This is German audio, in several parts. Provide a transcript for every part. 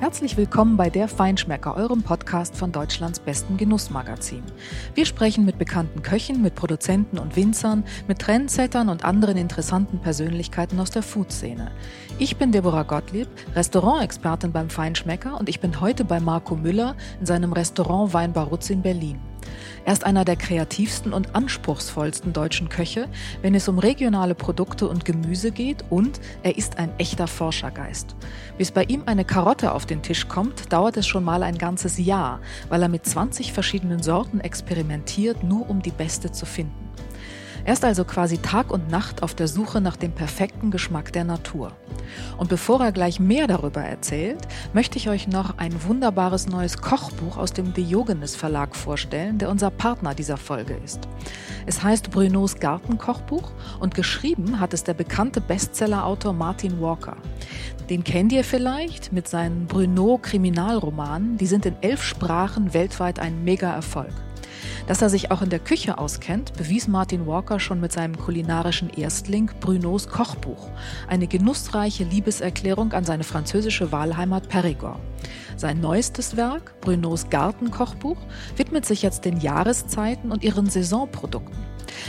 Herzlich willkommen bei Der Feinschmecker, eurem Podcast von Deutschlands bestem Genussmagazin. Wir sprechen mit bekannten Köchen, mit Produzenten und Winzern, mit Trendsettern und anderen interessanten Persönlichkeiten aus der Food-Szene. Ich bin Deborah Gottlieb, Restaurantexpertin beim Feinschmecker, und ich bin heute bei Marco Müller in seinem Restaurant Weinbar Rutz in Berlin. Er ist einer der kreativsten und anspruchsvollsten deutschen Köche, wenn es um regionale Produkte und Gemüse geht, und er ist ein echter Forschergeist. Bis bei ihm eine Karotte auf den Tisch kommt, dauert es schon mal ein ganzes Jahr, weil er mit 20 verschiedenen Sorten experimentiert, nur um die beste zu finden. Er ist also quasi Tag und Nacht auf der Suche nach dem perfekten Geschmack der Natur. Und bevor er gleich mehr darüber erzählt, möchte ich euch noch ein wunderbares neues Kochbuch aus dem Diogenes Verlag vorstellen, der unser Partner dieser Folge ist. Es heißt Bruno's Gartenkochbuch und geschrieben hat es der bekannte Bestsellerautor Martin Walker. Den kennt ihr vielleicht mit seinen Bruno-Kriminalromanen, die sind in 11 Sprachen weltweit ein Mega-Erfolg. Dass er sich auch in der Küche auskennt, bewies Martin Walker schon mit seinem kulinarischen Erstling Bruno's Kochbuch, eine genussreiche Liebeserklärung an seine französische Wahlheimat Périgord. Sein neuestes Werk, Bruno's Gartenkochbuch, widmet sich jetzt den Jahreszeiten und ihren Saisonprodukten.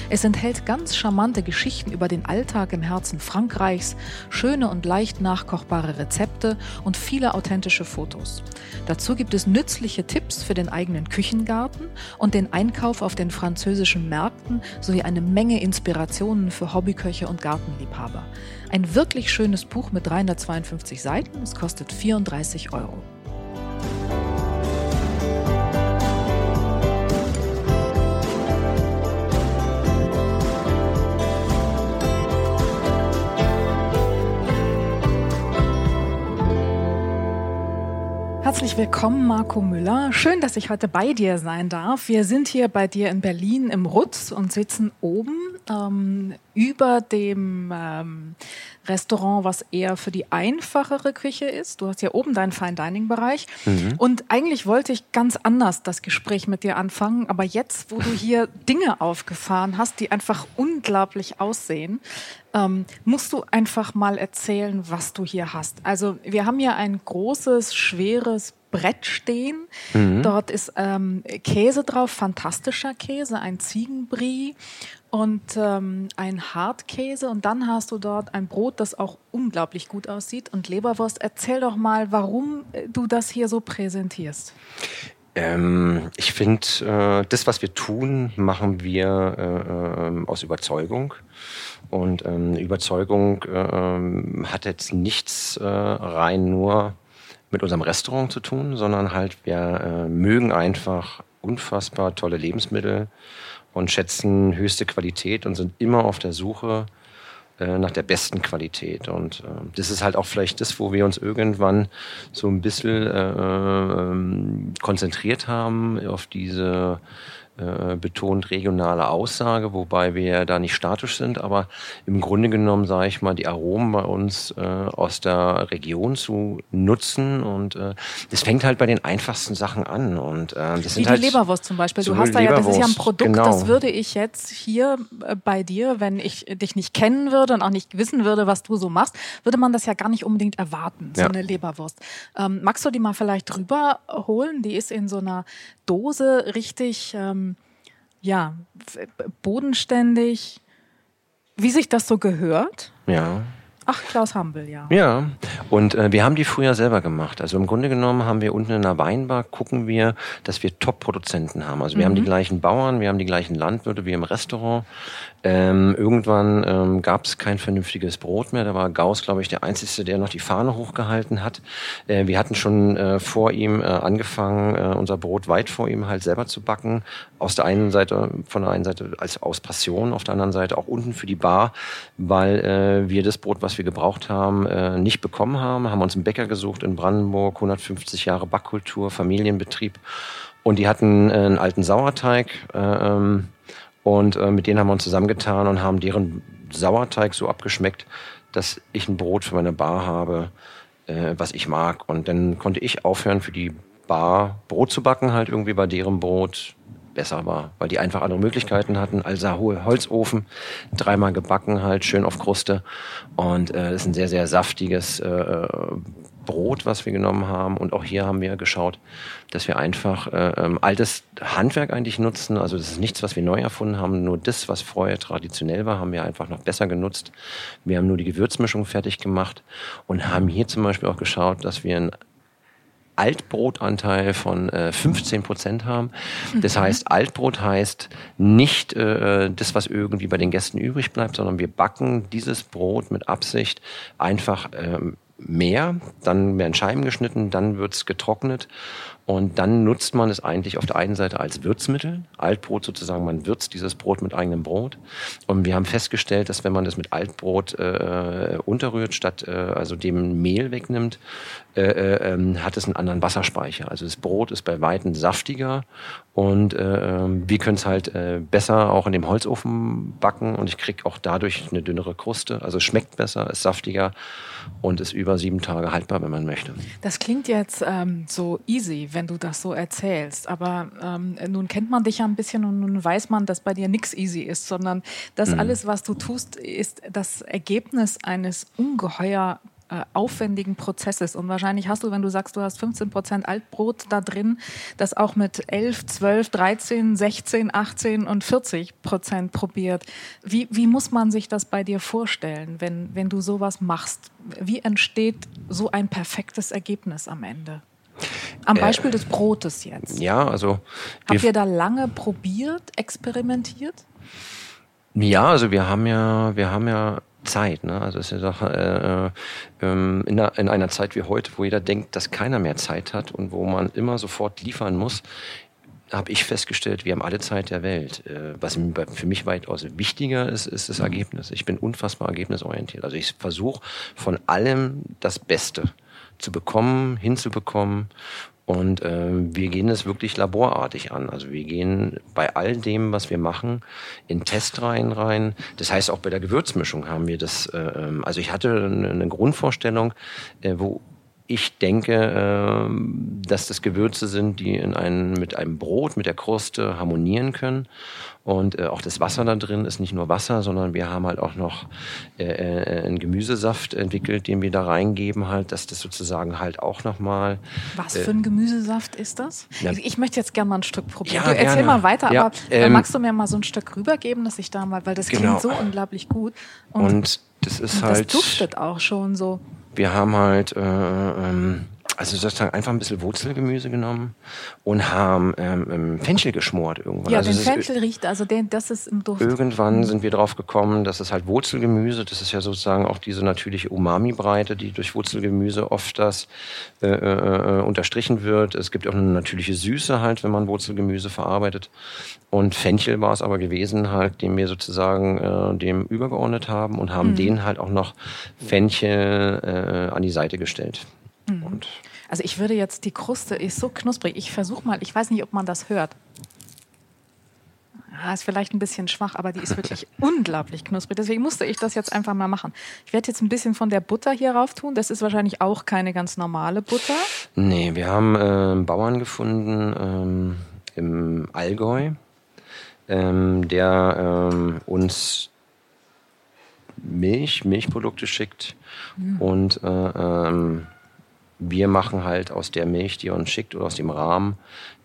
Es enthält ganz charmante Geschichten über den Alltag im Herzen Frankreichs, schöne und leicht nachkochbare Rezepte und viele authentische Fotos. Dazu gibt es nützliche Tipps für den eigenen Küchengarten und den Einkauf auf den französischen Märkten sowie eine Menge Inspirationen für Hobbyköche und Gartenliebhaber. Ein wirklich schönes Buch mit 352 Seiten, es kostet 34 €. Herzlich willkommen, Marco Müller. Schön, dass ich heute bei dir sein darf. Wir sind hier bei dir in Berlin im Rutz und sitzen oben über dem Restaurant, was eher für die einfachere Küche ist. Du hast ja oben deinen Fine-Dining-Bereich. Mhm. Und eigentlich wollte ich ganz anders das Gespräch mit dir anfangen. Aber jetzt, wo du hier Dinge aufgefahren hast, die einfach unglaublich aussehen, musst du einfach mal erzählen, was du hier hast. Also wir haben hier ein großes, schweres Brett stehen. Mhm. Dort ist Käse drauf, fantastischer Käse, ein Ziegenbrie und ein Hartkäse. Und dann hast du dort ein Brot, das auch unglaublich gut aussieht, und Leberwurst. Erzähl doch mal, warum du das hier so präsentierst. Ich finde, das, was wir tun, machen wir aus Überzeugung. Und Überzeugung hat jetzt nichts rein nur mit unserem Restaurant zu tun, sondern halt wir mögen einfach unfassbar tolle Lebensmittel und schätzen höchste Qualität und sind immer auf der Suche nach der besten Qualität. Und das ist halt auch vielleicht das, wo wir uns irgendwann so ein bisschen konzentriert haben auf diese betont regionale Aussage, wobei wir da nicht statisch sind, aber im Grunde genommen, sage ich mal, die Aromen bei uns aus der Region zu nutzen, und das fängt halt bei den einfachsten Sachen an. Und das sind halt die Leberwurst zum Beispiel. Du hast da ja, das ist ja ein Produkt, genau. Das würde ich jetzt hier bei dir, wenn ich dich nicht kennen würde und auch nicht wissen würde, was du so machst, würde man das ja gar nicht unbedingt erwarten, so ja. Eine Leberwurst. Magst du die mal vielleicht drüber holen? Die ist in so einer Dose richtig ja, bodenständig, wie sich das so gehört. Ja. Ach, Klaus Hambel, ja. Ja, und wir haben die früher selber gemacht. Also im Grunde genommen haben wir unten in der Weinbar, gucken wir, dass wir Top-Produzenten haben. Also wir haben die gleichen Bauern, wir haben die gleichen Landwirte wie im Restaurant. Irgendwann gab es kein vernünftiges Brot mehr. Da war Gauss, glaube ich, der Einzige, der noch die Fahne hochgehalten hat. Wir hatten schon vor ihm angefangen, unser Brot weit vor ihm halt selber zu backen. Von der einen Seite aus Passion, auf der anderen Seite auch unten für die Bar, weil wir das Brot, was wir gebraucht haben, nicht bekommen haben. Haben uns einen Bäcker gesucht in Brandenburg, 150 Jahre Backkultur, Familienbetrieb. Und die hatten einen alten Sauerteig, und mit denen haben wir uns zusammengetan und haben deren Sauerteig so abgeschmeckt, dass ich ein Brot für meine Bar habe, was ich mag. Und dann konnte ich aufhören, für die Bar Brot zu backen, halt irgendwie bei deren Brot besser war, weil die einfach andere Möglichkeiten hatten. Also Holzofen, dreimal gebacken halt, schön auf Kruste. Und das ist ein sehr, sehr saftiges Brot, was wir genommen haben. Und auch hier haben wir geschaut, dass wir einfach altes Handwerk eigentlich nutzen. Also das ist nichts, was wir neu erfunden haben. Nur das, was vorher traditionell war, haben wir einfach noch besser genutzt. Wir haben nur die Gewürzmischung fertig gemacht und haben hier zum Beispiel auch geschaut, dass wir ein Altbrotanteil von 15% haben. Das heißt, Altbrot heißt nicht das, was irgendwie bei den Gästen übrig bleibt, sondern wir backen dieses Brot mit Absicht einfach mehr. Dann werden Scheiben geschnitten, dann wird es getrocknet und dann nutzt man es eigentlich auf der einen Seite als Würzmittel. Altbrot sozusagen, man würzt dieses Brot mit eigenem Brot. Und wir haben festgestellt, dass wenn man das mit Altbrot unterrührt, statt also dem Mehl wegnimmt, hat es einen anderen Wasserspeicher. Also das Brot ist bei Weitem saftiger und wir können es halt besser auch in dem Holzofen backen und ich kriege auch dadurch eine dünnere Kruste. Also es schmeckt besser, ist saftiger und ist über 7 Tage haltbar, wenn man möchte. Das klingt jetzt so easy, wenn du das so erzählst, aber nun kennt man dich ja ein bisschen und nun weiß man, dass bei dir nichts easy ist, sondern dass alles, was du tust, ist das Ergebnis eines ungeheuer aufwendigen Prozesses. Und wahrscheinlich hast du, wenn du sagst, du hast 15% Altbrot da drin, das auch mit 11, 12, 13, 16, 18 und 40% probiert. Wie muss man sich das bei dir vorstellen, wenn du sowas machst? Wie entsteht so ein perfektes Ergebnis am Ende? Am Beispiel des Brotes jetzt. Ja, also... Habt ihr da lange probiert, experimentiert? Ja, also wir haben ja Zeit, ne? Also es ist ja in einer Zeit wie heute, wo jeder denkt, dass keiner mehr Zeit hat und wo man immer sofort liefern muss, habe ich festgestellt, wir haben alle Zeit der Welt. Was für mich weitaus wichtiger ist, ist das Ergebnis. Ich bin unfassbar ergebnisorientiert. Also ich versuche von allem das Beste zu bekommen, hinzubekommen. Und wir gehen das wirklich laborartig an. Also wir gehen bei all dem, was wir machen, in Testreihen rein. Das heißt, auch bei der Gewürzmischung haben wir das. Also ich hatte eine Grundvorstellung, wo ich denke, dass das Gewürze sind, die mit einem Brot, mit der Kruste harmonieren können. Und auch das Wasser da drin ist nicht nur Wasser, sondern wir haben halt auch noch einen Gemüsesaft entwickelt, den wir da reingeben halt, dass das sozusagen halt auch nochmal... Was für ein Gemüsesaft ist das? Ja. Ich möchte jetzt gerne mal ein Stück probieren. Ja, du erzähl mal weiter, ja, aber magst du mir mal so ein Stück rübergeben, dass ich da mal... Weil das klingt so unglaublich gut. Und das ist halt... Das duftet auch schon so. Wir haben halt... Also sozusagen einfach ein bisschen Wurzelgemüse genommen und haben Fenchel geschmort irgendwann. Ja, also den Fenchel riecht, das ist im Duft. Irgendwann sind wir drauf gekommen, dass es halt Wurzelgemüse, das ist ja sozusagen auch diese natürliche Umami-Breite, die durch Wurzelgemüse oft das unterstrichen wird. Es gibt auch eine natürliche Süße halt, wenn man Wurzelgemüse verarbeitet. Und Fenchel war es aber gewesen halt, den wir sozusagen dem übergeordnet haben und haben den halt auch noch Fenchel an die Seite gestellt. Mhm. Also ich würde jetzt, die Kruste ist so knusprig. Ich versuche mal, ich weiß nicht, ob man das hört. Ah, ist vielleicht ein bisschen schwach, aber die ist wirklich unglaublich knusprig. Deswegen musste ich das jetzt einfach mal machen. Ich werde jetzt ein bisschen von der Butter hier rauf tun. Das ist wahrscheinlich auch keine ganz normale Butter. Nee, wir haben einen Bauern gefunden im Allgäu, der uns... Milchprodukte schickt und wir machen halt aus der Milch, die er uns schickt oder aus dem Rahmen,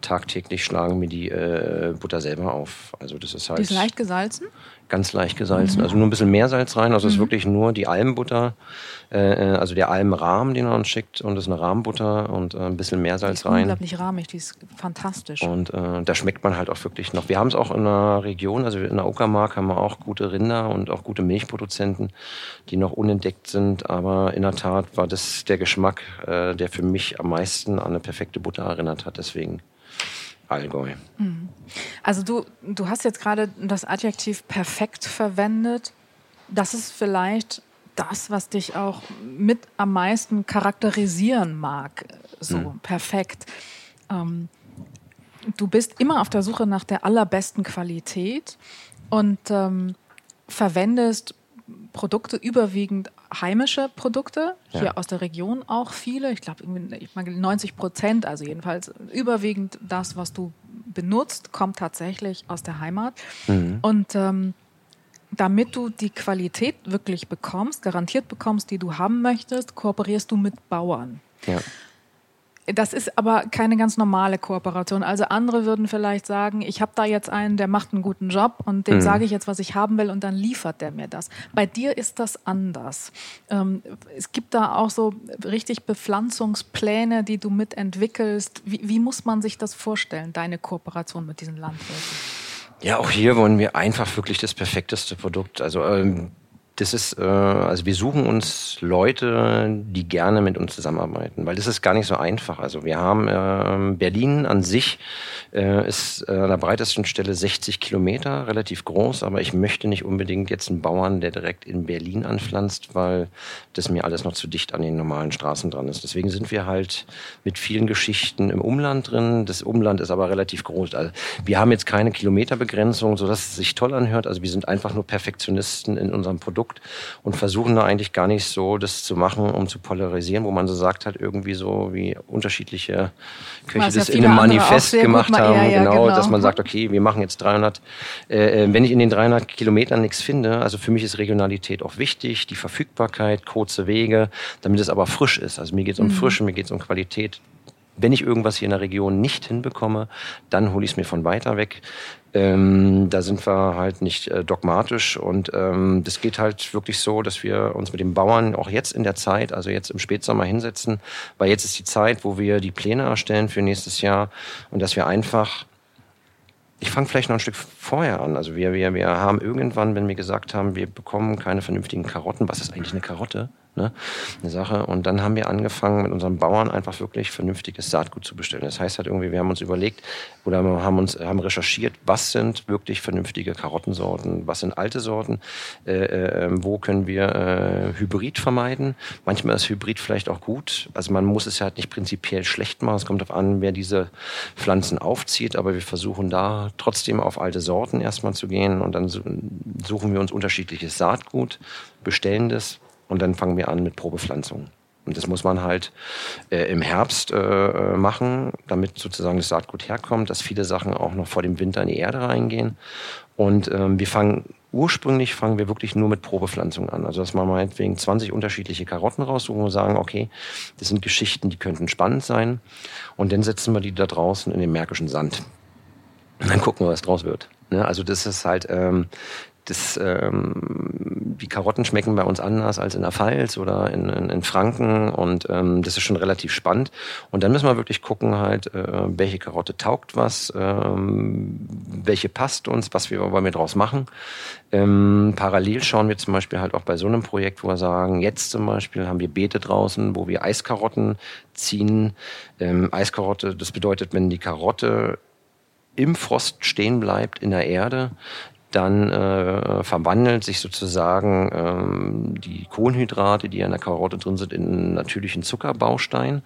tagtäglich schlagen wir die Butter selber auf. Also das ist halt... Die ist leicht gesalzen? Ganz leicht gesalzen, also nur ein bisschen Meersalz rein. Also es ist wirklich nur die Almbutter, also der Almrahm, den er uns schickt. Und das ist eine Rahmbutter und ein bisschen Meersalz rein. Die ist unglaublich rahmig, die ist fantastisch. Und da schmeckt man halt auch wirklich noch. Wir haben es auch in einer Region, also in der Uckermark haben wir auch gute Rinder und auch gute Milchproduzenten, die noch unentdeckt sind. Aber in der Tat war das der Geschmack, der für mich am meisten an eine perfekte Butter erinnert hat. Deswegen... Allgäu. Also du hast jetzt gerade das Adjektiv perfekt verwendet. Das ist vielleicht das, was dich auch mit am meisten charakterisieren mag. So perfekt. Du bist immer auf der Suche nach der allerbesten Qualität und verwendest Produkte, überwiegend heimische Produkte, hier aus der Region auch viele, ich glaube 90%, also jedenfalls überwiegend das, was du benutzt, kommt tatsächlich aus der Heimat. Und Damit du die Qualität wirklich bekommst, garantiert bekommst, die du haben möchtest, kooperierst du mit Bauern. Ja. Das ist aber keine ganz normale Kooperation. Also andere würden vielleicht sagen, ich habe da jetzt einen, der macht einen guten Job und dem sage ich jetzt, was ich haben will und dann liefert der mir das. Bei dir ist das anders. Es gibt da auch so richtig Bepflanzungspläne, die du mitentwickelst. Wie muss man sich das vorstellen, deine Kooperation mit diesen Landwirten? Ja, auch hier wollen wir einfach wirklich das perfekteste Produkt. Also das ist, also wir suchen uns Leute, die gerne mit uns zusammenarbeiten, weil das ist gar nicht so einfach. Also wir haben Berlin an sich ist an der breitesten Stelle 60 Kilometer, relativ groß, aber ich möchte nicht unbedingt jetzt einen Bauern, der direkt in Berlin anpflanzt, weil das mir alles noch zu dicht an den normalen Straßen dran ist. Deswegen sind wir halt mit vielen Geschichten im Umland drin. Das Umland ist aber relativ groß. Also wir haben jetzt keine Kilometerbegrenzung, sodass es sich toll anhört. Also wir sind einfach nur Perfektionisten in unserem Produkt. Und versuchen da eigentlich gar nicht so, das zu machen, um zu polarisieren, wo man so sagt halt irgendwie so, wie unterschiedliche Köche das in einem Manifest gemacht haben, genau, dass man sagt, okay, wir machen jetzt 300, wenn ich in den 300 Kilometern nichts finde, also für mich ist Regionalität auch wichtig, die Verfügbarkeit, kurze Wege, damit es aber frisch ist, also mir geht es um Frische, mir geht es um Qualität. Wenn ich irgendwas hier in der Region nicht hinbekomme, dann hole ich es mir von weiter weg. Da sind wir halt nicht dogmatisch und das geht halt wirklich so, dass wir uns mit den Bauern auch jetzt in der Zeit, also jetzt im Spätsommer hinsetzen, weil jetzt ist die Zeit, wo wir die Pläne erstellen für nächstes Jahr und dass wir einfach, ich fange vielleicht noch ein Stück vorher an, also wir haben irgendwann, wenn wir gesagt haben, wir bekommen keine vernünftigen Karotten, was ist eigentlich eine Karotte? Ne? Eine Sache. Und dann haben wir angefangen, mit unseren Bauern einfach wirklich vernünftiges Saatgut zu bestellen. Das heißt halt irgendwie, wir haben uns überlegt oder haben recherchiert, was sind wirklich vernünftige Karottensorten, was sind alte Sorten, wo können wir Hybrid vermeiden. Manchmal ist Hybrid vielleicht auch gut. Also man muss es halt nicht prinzipiell schlecht machen. Es kommt darauf an, wer diese Pflanzen aufzieht. Aber wir versuchen da trotzdem auf alte Sorten erstmal zu gehen. Und dann suchen wir uns unterschiedliches Saatgut, bestellen das. Und dann fangen wir an mit Probepflanzungen. Und das muss man halt im Herbst machen, damit sozusagen das Saatgut herkommt, dass viele Sachen auch noch vor dem Winter in die Erde reingehen. Und ursprünglich fangen wir wirklich nur mit Probepflanzungen an. Also dass man meinetwegen 20 unterschiedliche Karotten raussuchen und sagen, okay, das sind Geschichten, die könnten spannend sein. Und dann setzen wir die da draußen in den märkischen Sand. Und dann gucken wir, was draus wird. Ja, also das ist halt... die Karotten schmecken bei uns anders als in der Pfalz oder in Franken und das ist schon relativ spannend. Und dann müssen wir wirklich gucken, halt, welche Karotte taugt was, welche passt uns, was wollen wir draus machen. Parallel schauen wir zum Beispiel halt auch bei so einem Projekt, wo wir sagen, jetzt zum Beispiel haben wir Beete draußen, wo wir Eiskarotten ziehen. Eiskarotte, das bedeutet, wenn die Karotte im Frost stehen bleibt in der Erde, dann verwandelt sich sozusagen die Kohlenhydrate, die in der Karotte drin sind, in einen natürlichen Zuckerbaustein.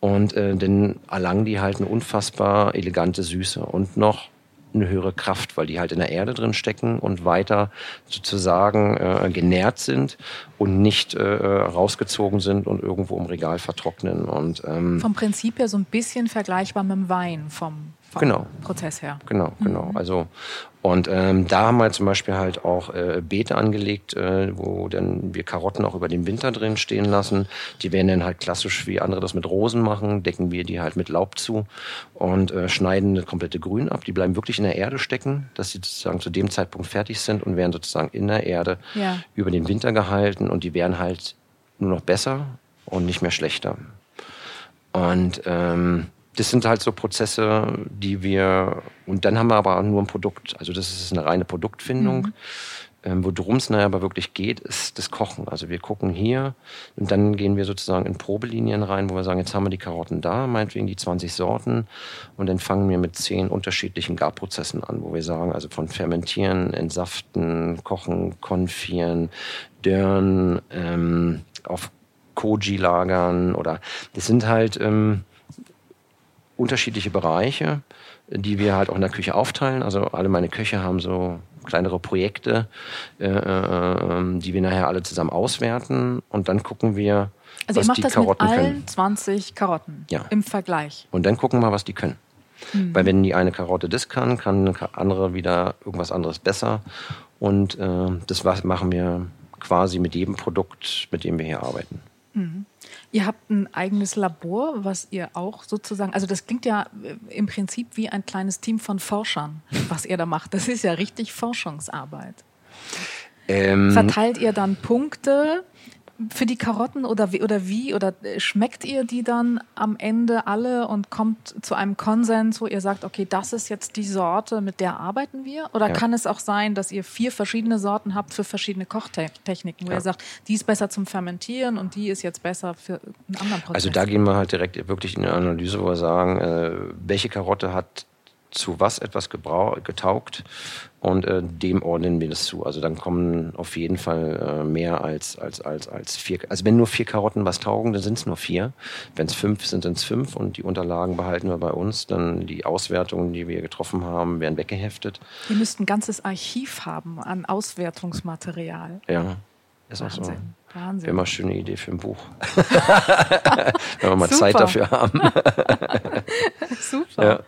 Und dann erlangen die halt eine unfassbar elegante Süße und noch eine höhere Kraft, weil die halt in der Erde drin stecken und weiter sozusagen genährt sind und nicht rausgezogen sind und irgendwo im Regal vertrocknen. Und, vom Prinzip her so ein bisschen vergleichbar mit dem Wein vom Prozess her. Genau. Also und da haben wir zum Beispiel halt auch Beete angelegt, wo dann wir Karotten auch über den Winter drin stehen lassen. Die werden dann halt klassisch, wie andere das mit Rosen machen, decken wir die halt mit Laub zu und schneiden das komplette Grün ab. Die bleiben wirklich in der Erde stecken, dass sie sozusagen zu dem Zeitpunkt fertig sind und werden sozusagen in der Erde über den Winter gehalten und die werden halt nur noch besser und nicht mehr schlechter. Und das sind halt so Prozesse, die wir, und dann haben wir aber nur ein Produkt, also das ist eine reine Produktfindung, worum es naja aber wirklich geht, ist das Kochen. Also wir gucken hier und dann gehen wir sozusagen in Probelinien rein, wo wir sagen, jetzt haben wir die Karotten da, meinetwegen die 20 Sorten und dann fangen wir mit 10 unterschiedlichen Garprozessen an, wo wir sagen, also von Fermentieren, Entsaften, Kochen, Konfieren, Dörren, auf Koji lagern oder das sind halt... unterschiedliche Bereiche, die wir halt auch in der Küche aufteilen. Also alle meine Köche haben so kleinere Projekte, die wir nachher alle zusammen auswerten und dann gucken wir, also was die Karotten können. Also ihr macht das mit allen 20 Karotten im Vergleich. Und dann gucken wir, was die können. Weil wenn die eine Karotte das kann, kann eine andere wieder irgendwas anderes besser. Und das machen wir quasi mit jedem Produkt, mit dem wir hier arbeiten. Mhm. Ihr habt ein eigenes Labor, was ihr auch sozusagen, also das klingt ja im Prinzip wie ein kleines Team von Forschern, was ihr da macht. Das ist ja richtig Forschungsarbeit. Verteilt ihr dann Punkte für die Karotten oder schmeckt ihr die dann am Ende alle und kommt zu einem Konsens, wo ihr sagt, okay, das ist jetzt die Sorte, mit der arbeiten wir? Oder kann es auch sein, dass ihr 4 verschiedene Sorten habt für verschiedene Kochtechniken, wo ihr sagt, die ist besser zum Fermentieren und die ist jetzt besser für einen anderen Prozess? Also da gehen wir halt direkt wirklich in eine Analyse, wo wir sagen, welche Karotte hat zu was etwas getaugt und dem ordnen wir das zu. Also dann kommen auf jeden Fall mehr als 4. Also wenn nur 4 Karotten was taugen, dann sind es nur 4. Wenn es 5 sind, sind es 5 und die Unterlagen behalten wir bei uns. Dann die Auswertungen, die wir getroffen haben, werden weggeheftet. Ihr müsst ein ganzes Archiv haben an Auswertungsmaterial. Ja, ist auch so. Wahnsinn. Wäre mal eine schöne Idee für ein Buch. Wenn wir mal Zeit dafür haben. Super. Ja.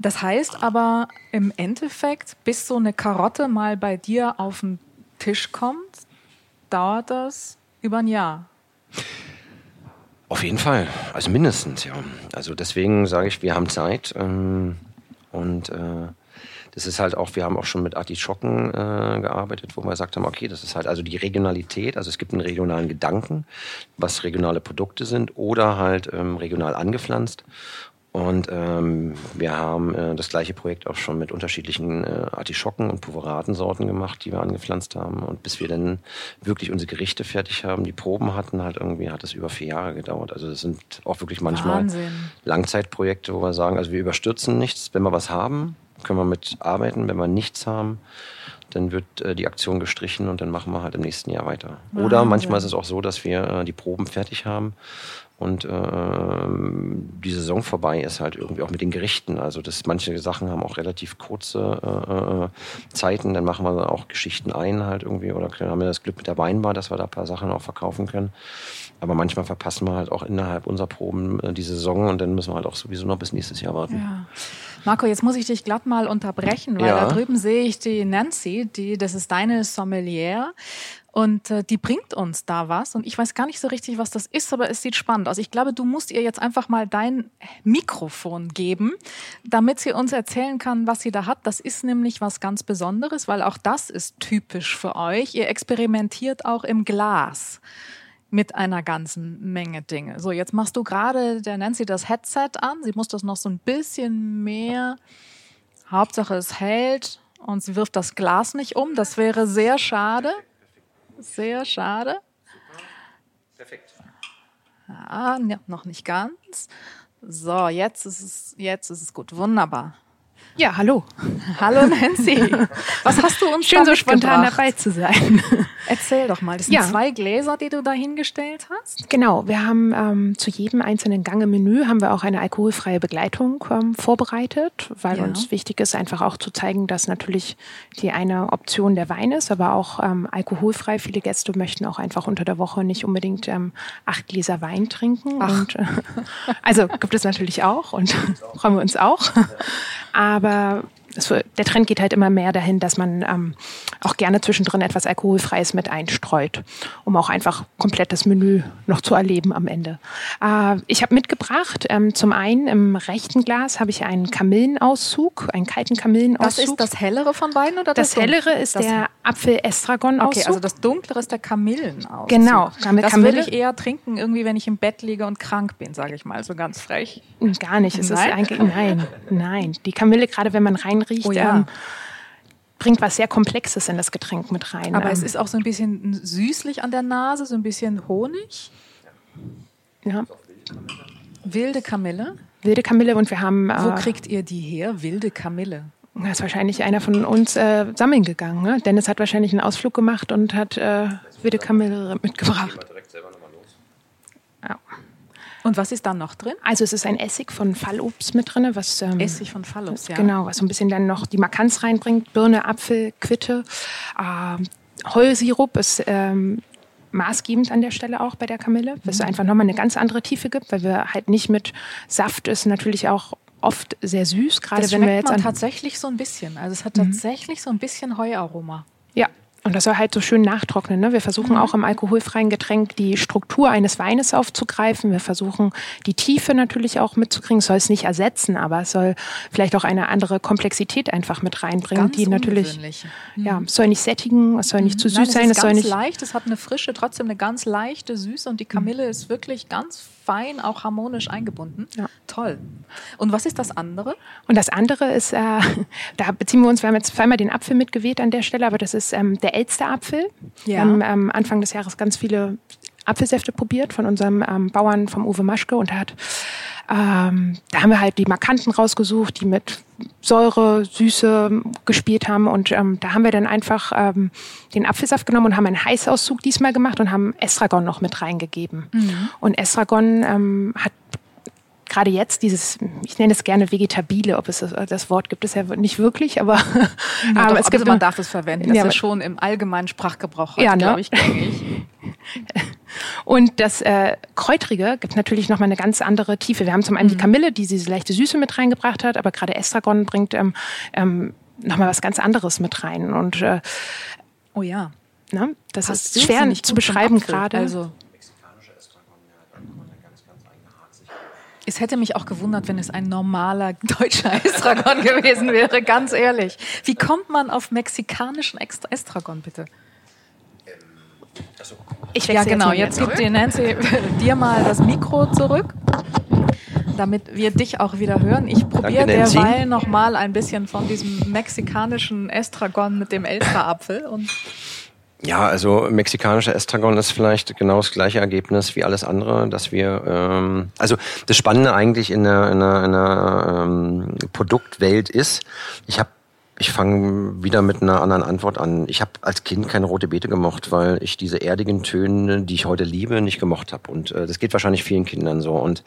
Das heißt aber im Endeffekt, bis so eine Karotte mal bei dir auf den Tisch kommt, dauert das über ein Jahr. Auf jeden Fall, also mindestens, ja. Also deswegen sage ich, wir haben Zeit und das ist halt auch, wir haben auch schon mit Artischocken gearbeitet, wo wir gesagt haben, okay, das ist halt also die Regionalität, also es gibt einen regionalen Gedanken, was regionale Produkte sind oder halt regional angepflanzt. Und wir haben das gleiche Projekt auch schon mit unterschiedlichen Artischocken und Poveratensorten gemacht, die wir angepflanzt haben. Und bis wir dann wirklich unsere Gerichte fertig haben, die Proben hatten, halt irgendwie hat es über 4 Jahre gedauert. Also das sind auch wirklich manchmal Wahnsinn. Langzeitprojekte, wo wir sagen, also wir überstürzen nichts. Wenn wir was haben, können wir mitarbeiten. Wenn wir nichts haben, dann wird die Aktion gestrichen und dann machen wir halt im nächsten Jahr weiter. Wahnsinn. Oder manchmal ist es auch so, dass wir die Proben fertig haben. Und die Saison vorbei ist halt irgendwie auch mit den Gerichten. Also das, manche Sachen haben auch relativ kurze Zeiten. Dann machen wir auch Geschichten ein halt irgendwie. Oder haben wir das Glück mit der Weinbar, dass wir da ein paar Sachen auch verkaufen können. Aber manchmal verpassen wir halt auch innerhalb unserer Proben die Saison. Und dann müssen wir halt auch sowieso noch bis nächstes Jahr warten. Ja. Marco, jetzt muss ich dich glatt mal unterbrechen, weil da drüben sehe ich die Nancy, das ist deine Sommelier. Und die bringt uns da was. Und ich weiß gar nicht so richtig, was das ist, aber es sieht spannend aus. Ich glaube, du musst ihr jetzt einfach mal dein Mikrofon geben, damit sie uns erzählen kann, was sie da hat. Das ist nämlich was ganz Besonderes, weil auch das ist typisch für euch. Ihr experimentiert auch im Glas mit einer ganzen Menge Dinge. So, jetzt machst du gerade der Nancy das Headset an. Sie muss das noch so ein bisschen mehr. Hauptsache es hält und sie wirft das Glas nicht um. Das wäre sehr schade. Sehr schade. Perfekt. Ja, noch nicht ganz. So, jetzt ist es gut. Wunderbar. Ja, hallo. Hallo Nancy. Was hast du uns schön so spontan gebracht? Dabei zu sein. Erzähl doch mal. Das sind 2 Gläser, die du da hingestellt hast. Genau. Wir haben zu jedem einzelnen Gang im Menü haben wir auch eine alkoholfreie Begleitung vorbereitet, weil uns wichtig ist, einfach auch zu zeigen, dass natürlich die eine Option der Wein ist, aber auch alkoholfrei. Viele Gäste möchten auch einfach unter der Woche nicht unbedingt 8 Gläser Wein trinken. Und, also gibt es natürlich auch und freuen wir uns auch. Aber der Trend geht halt immer mehr dahin, dass man auch gerne zwischendrin etwas Alkoholfreies mit einstreut, um auch einfach komplett das Menü noch zu erleben am Ende. Ich habe mitgebracht, zum einen im rechten Glas habe ich einen Kamillenauszug, einen kalten Kamillenauszug. Das ist das hellere von beiden oder das hellere ist der Apfel-Estragon-Auszug. Okay, also das dunklere ist der Kamillenauszug. Genau. Das würde ich eher trinken, irgendwie, wenn ich im Bett liege und krank bin, sage ich mal, so ganz frech. Gar nicht. Es ist eigentlich, nein. Die Kamille, gerade wenn man rein riecht, bringt was sehr Komplexes in das Getränk mit rein. Aber es ist auch so ein bisschen süßlich an der Nase, so ein bisschen Honig. Ja. Wilde Kamille. Wilde Kamille und wir haben... Wo kriegt ihr die her? Wilde Kamille. Da ist wahrscheinlich einer von uns sammeln gegangen. Ne? Dennis hat wahrscheinlich einen Ausflug gemacht und hat wilde Kamille mitgebracht. Ja. Und was ist da noch drin? Also es ist ein Essig von Fallobst mit drin. Essig von Fallobst, genau, was so ein bisschen dann noch die Markanz reinbringt. Birne, Apfel, Quitte. Heulsirup ist maßgebend an der Stelle auch bei der Kamille, was einfach nochmal eine ganz andere Tiefe gibt, weil wir halt nicht mit Saft ist natürlich auch oft sehr süß. Gerade das wenn schmeckt wir jetzt man tatsächlich so ein bisschen. Also es hat tatsächlich so ein bisschen Heuaroma. Ja. Und das soll halt so schön nachtrocknen. Ne? Wir versuchen auch im alkoholfreien Getränk die Struktur eines Weines aufzugreifen. Wir versuchen die Tiefe natürlich auch mitzukriegen. Es soll es nicht ersetzen, aber es soll vielleicht auch eine andere Komplexität einfach mit reinbringen. Ganz die natürlich. Ja, es soll nicht sättigen, es soll nicht zu süß sein. Es ist ganz leicht, es hat eine Frische, trotzdem eine ganz leichte Süße. Und die Kamille ist wirklich ganz fein, auch harmonisch eingebunden. Ja. Toll. Und was ist das andere? Und das andere ist, da beziehen wir uns, wir haben jetzt zweimal den Apfel mitgewählt an der Stelle, aber das ist der Elsterapfel. Ja. Wir haben Anfang des Jahres ganz viele Apfelsäfte probiert von unserem Bauern, vom Uwe Maschke. Und da haben wir halt die Markanten rausgesucht, die mit Säure, Süße gespielt haben. Und da haben wir dann einfach den Apfelsaft genommen und haben einen Heißauszug diesmal gemacht und haben Estragon noch mit reingegeben. Mhm. Und Estragon hat gerade jetzt dieses, ich nenne es gerne vegetabile, ob es das Wort gibt es ja nicht wirklich, aber ja, doch, es gibt, man darf es verwenden. Das ist ja schon im allgemeinen Sprachgebrauch, ja, ne? Glaube ich, gängig. Und das Kräutrige gibt natürlich nochmal eine ganz andere Tiefe. Wir haben zum einen die Kamille, die diese leichte Süße mit reingebracht hat, aber gerade Estragon bringt nochmal was ganz anderes mit rein. Und oh ja. Na, das ist schwer zu beschreiben gerade. Also es hätte mich auch gewundert, wenn es ein normaler deutscher Estragon gewesen wäre, ganz ehrlich. Wie kommt man auf mexikanischen Estragon, bitte? Ich wechsle jetzt gibt die Nancy dir mal das Mikro zurück, damit wir dich auch wieder hören. Ich probiere derweil nochmal ein bisschen von diesem mexikanischen Estragon mit dem Elsterapfel. Und ja, also mexikanischer Estragon ist vielleicht genau das gleiche Ergebnis wie alles andere, dass wir, also das Spannende eigentlich in der Produktwelt ist, ich fange wieder mit einer anderen Antwort an. Ich habe als Kind keine rote Beete gemocht, weil ich diese erdigen Töne, die ich heute liebe, nicht gemocht habe. Und das geht wahrscheinlich vielen Kindern so. Und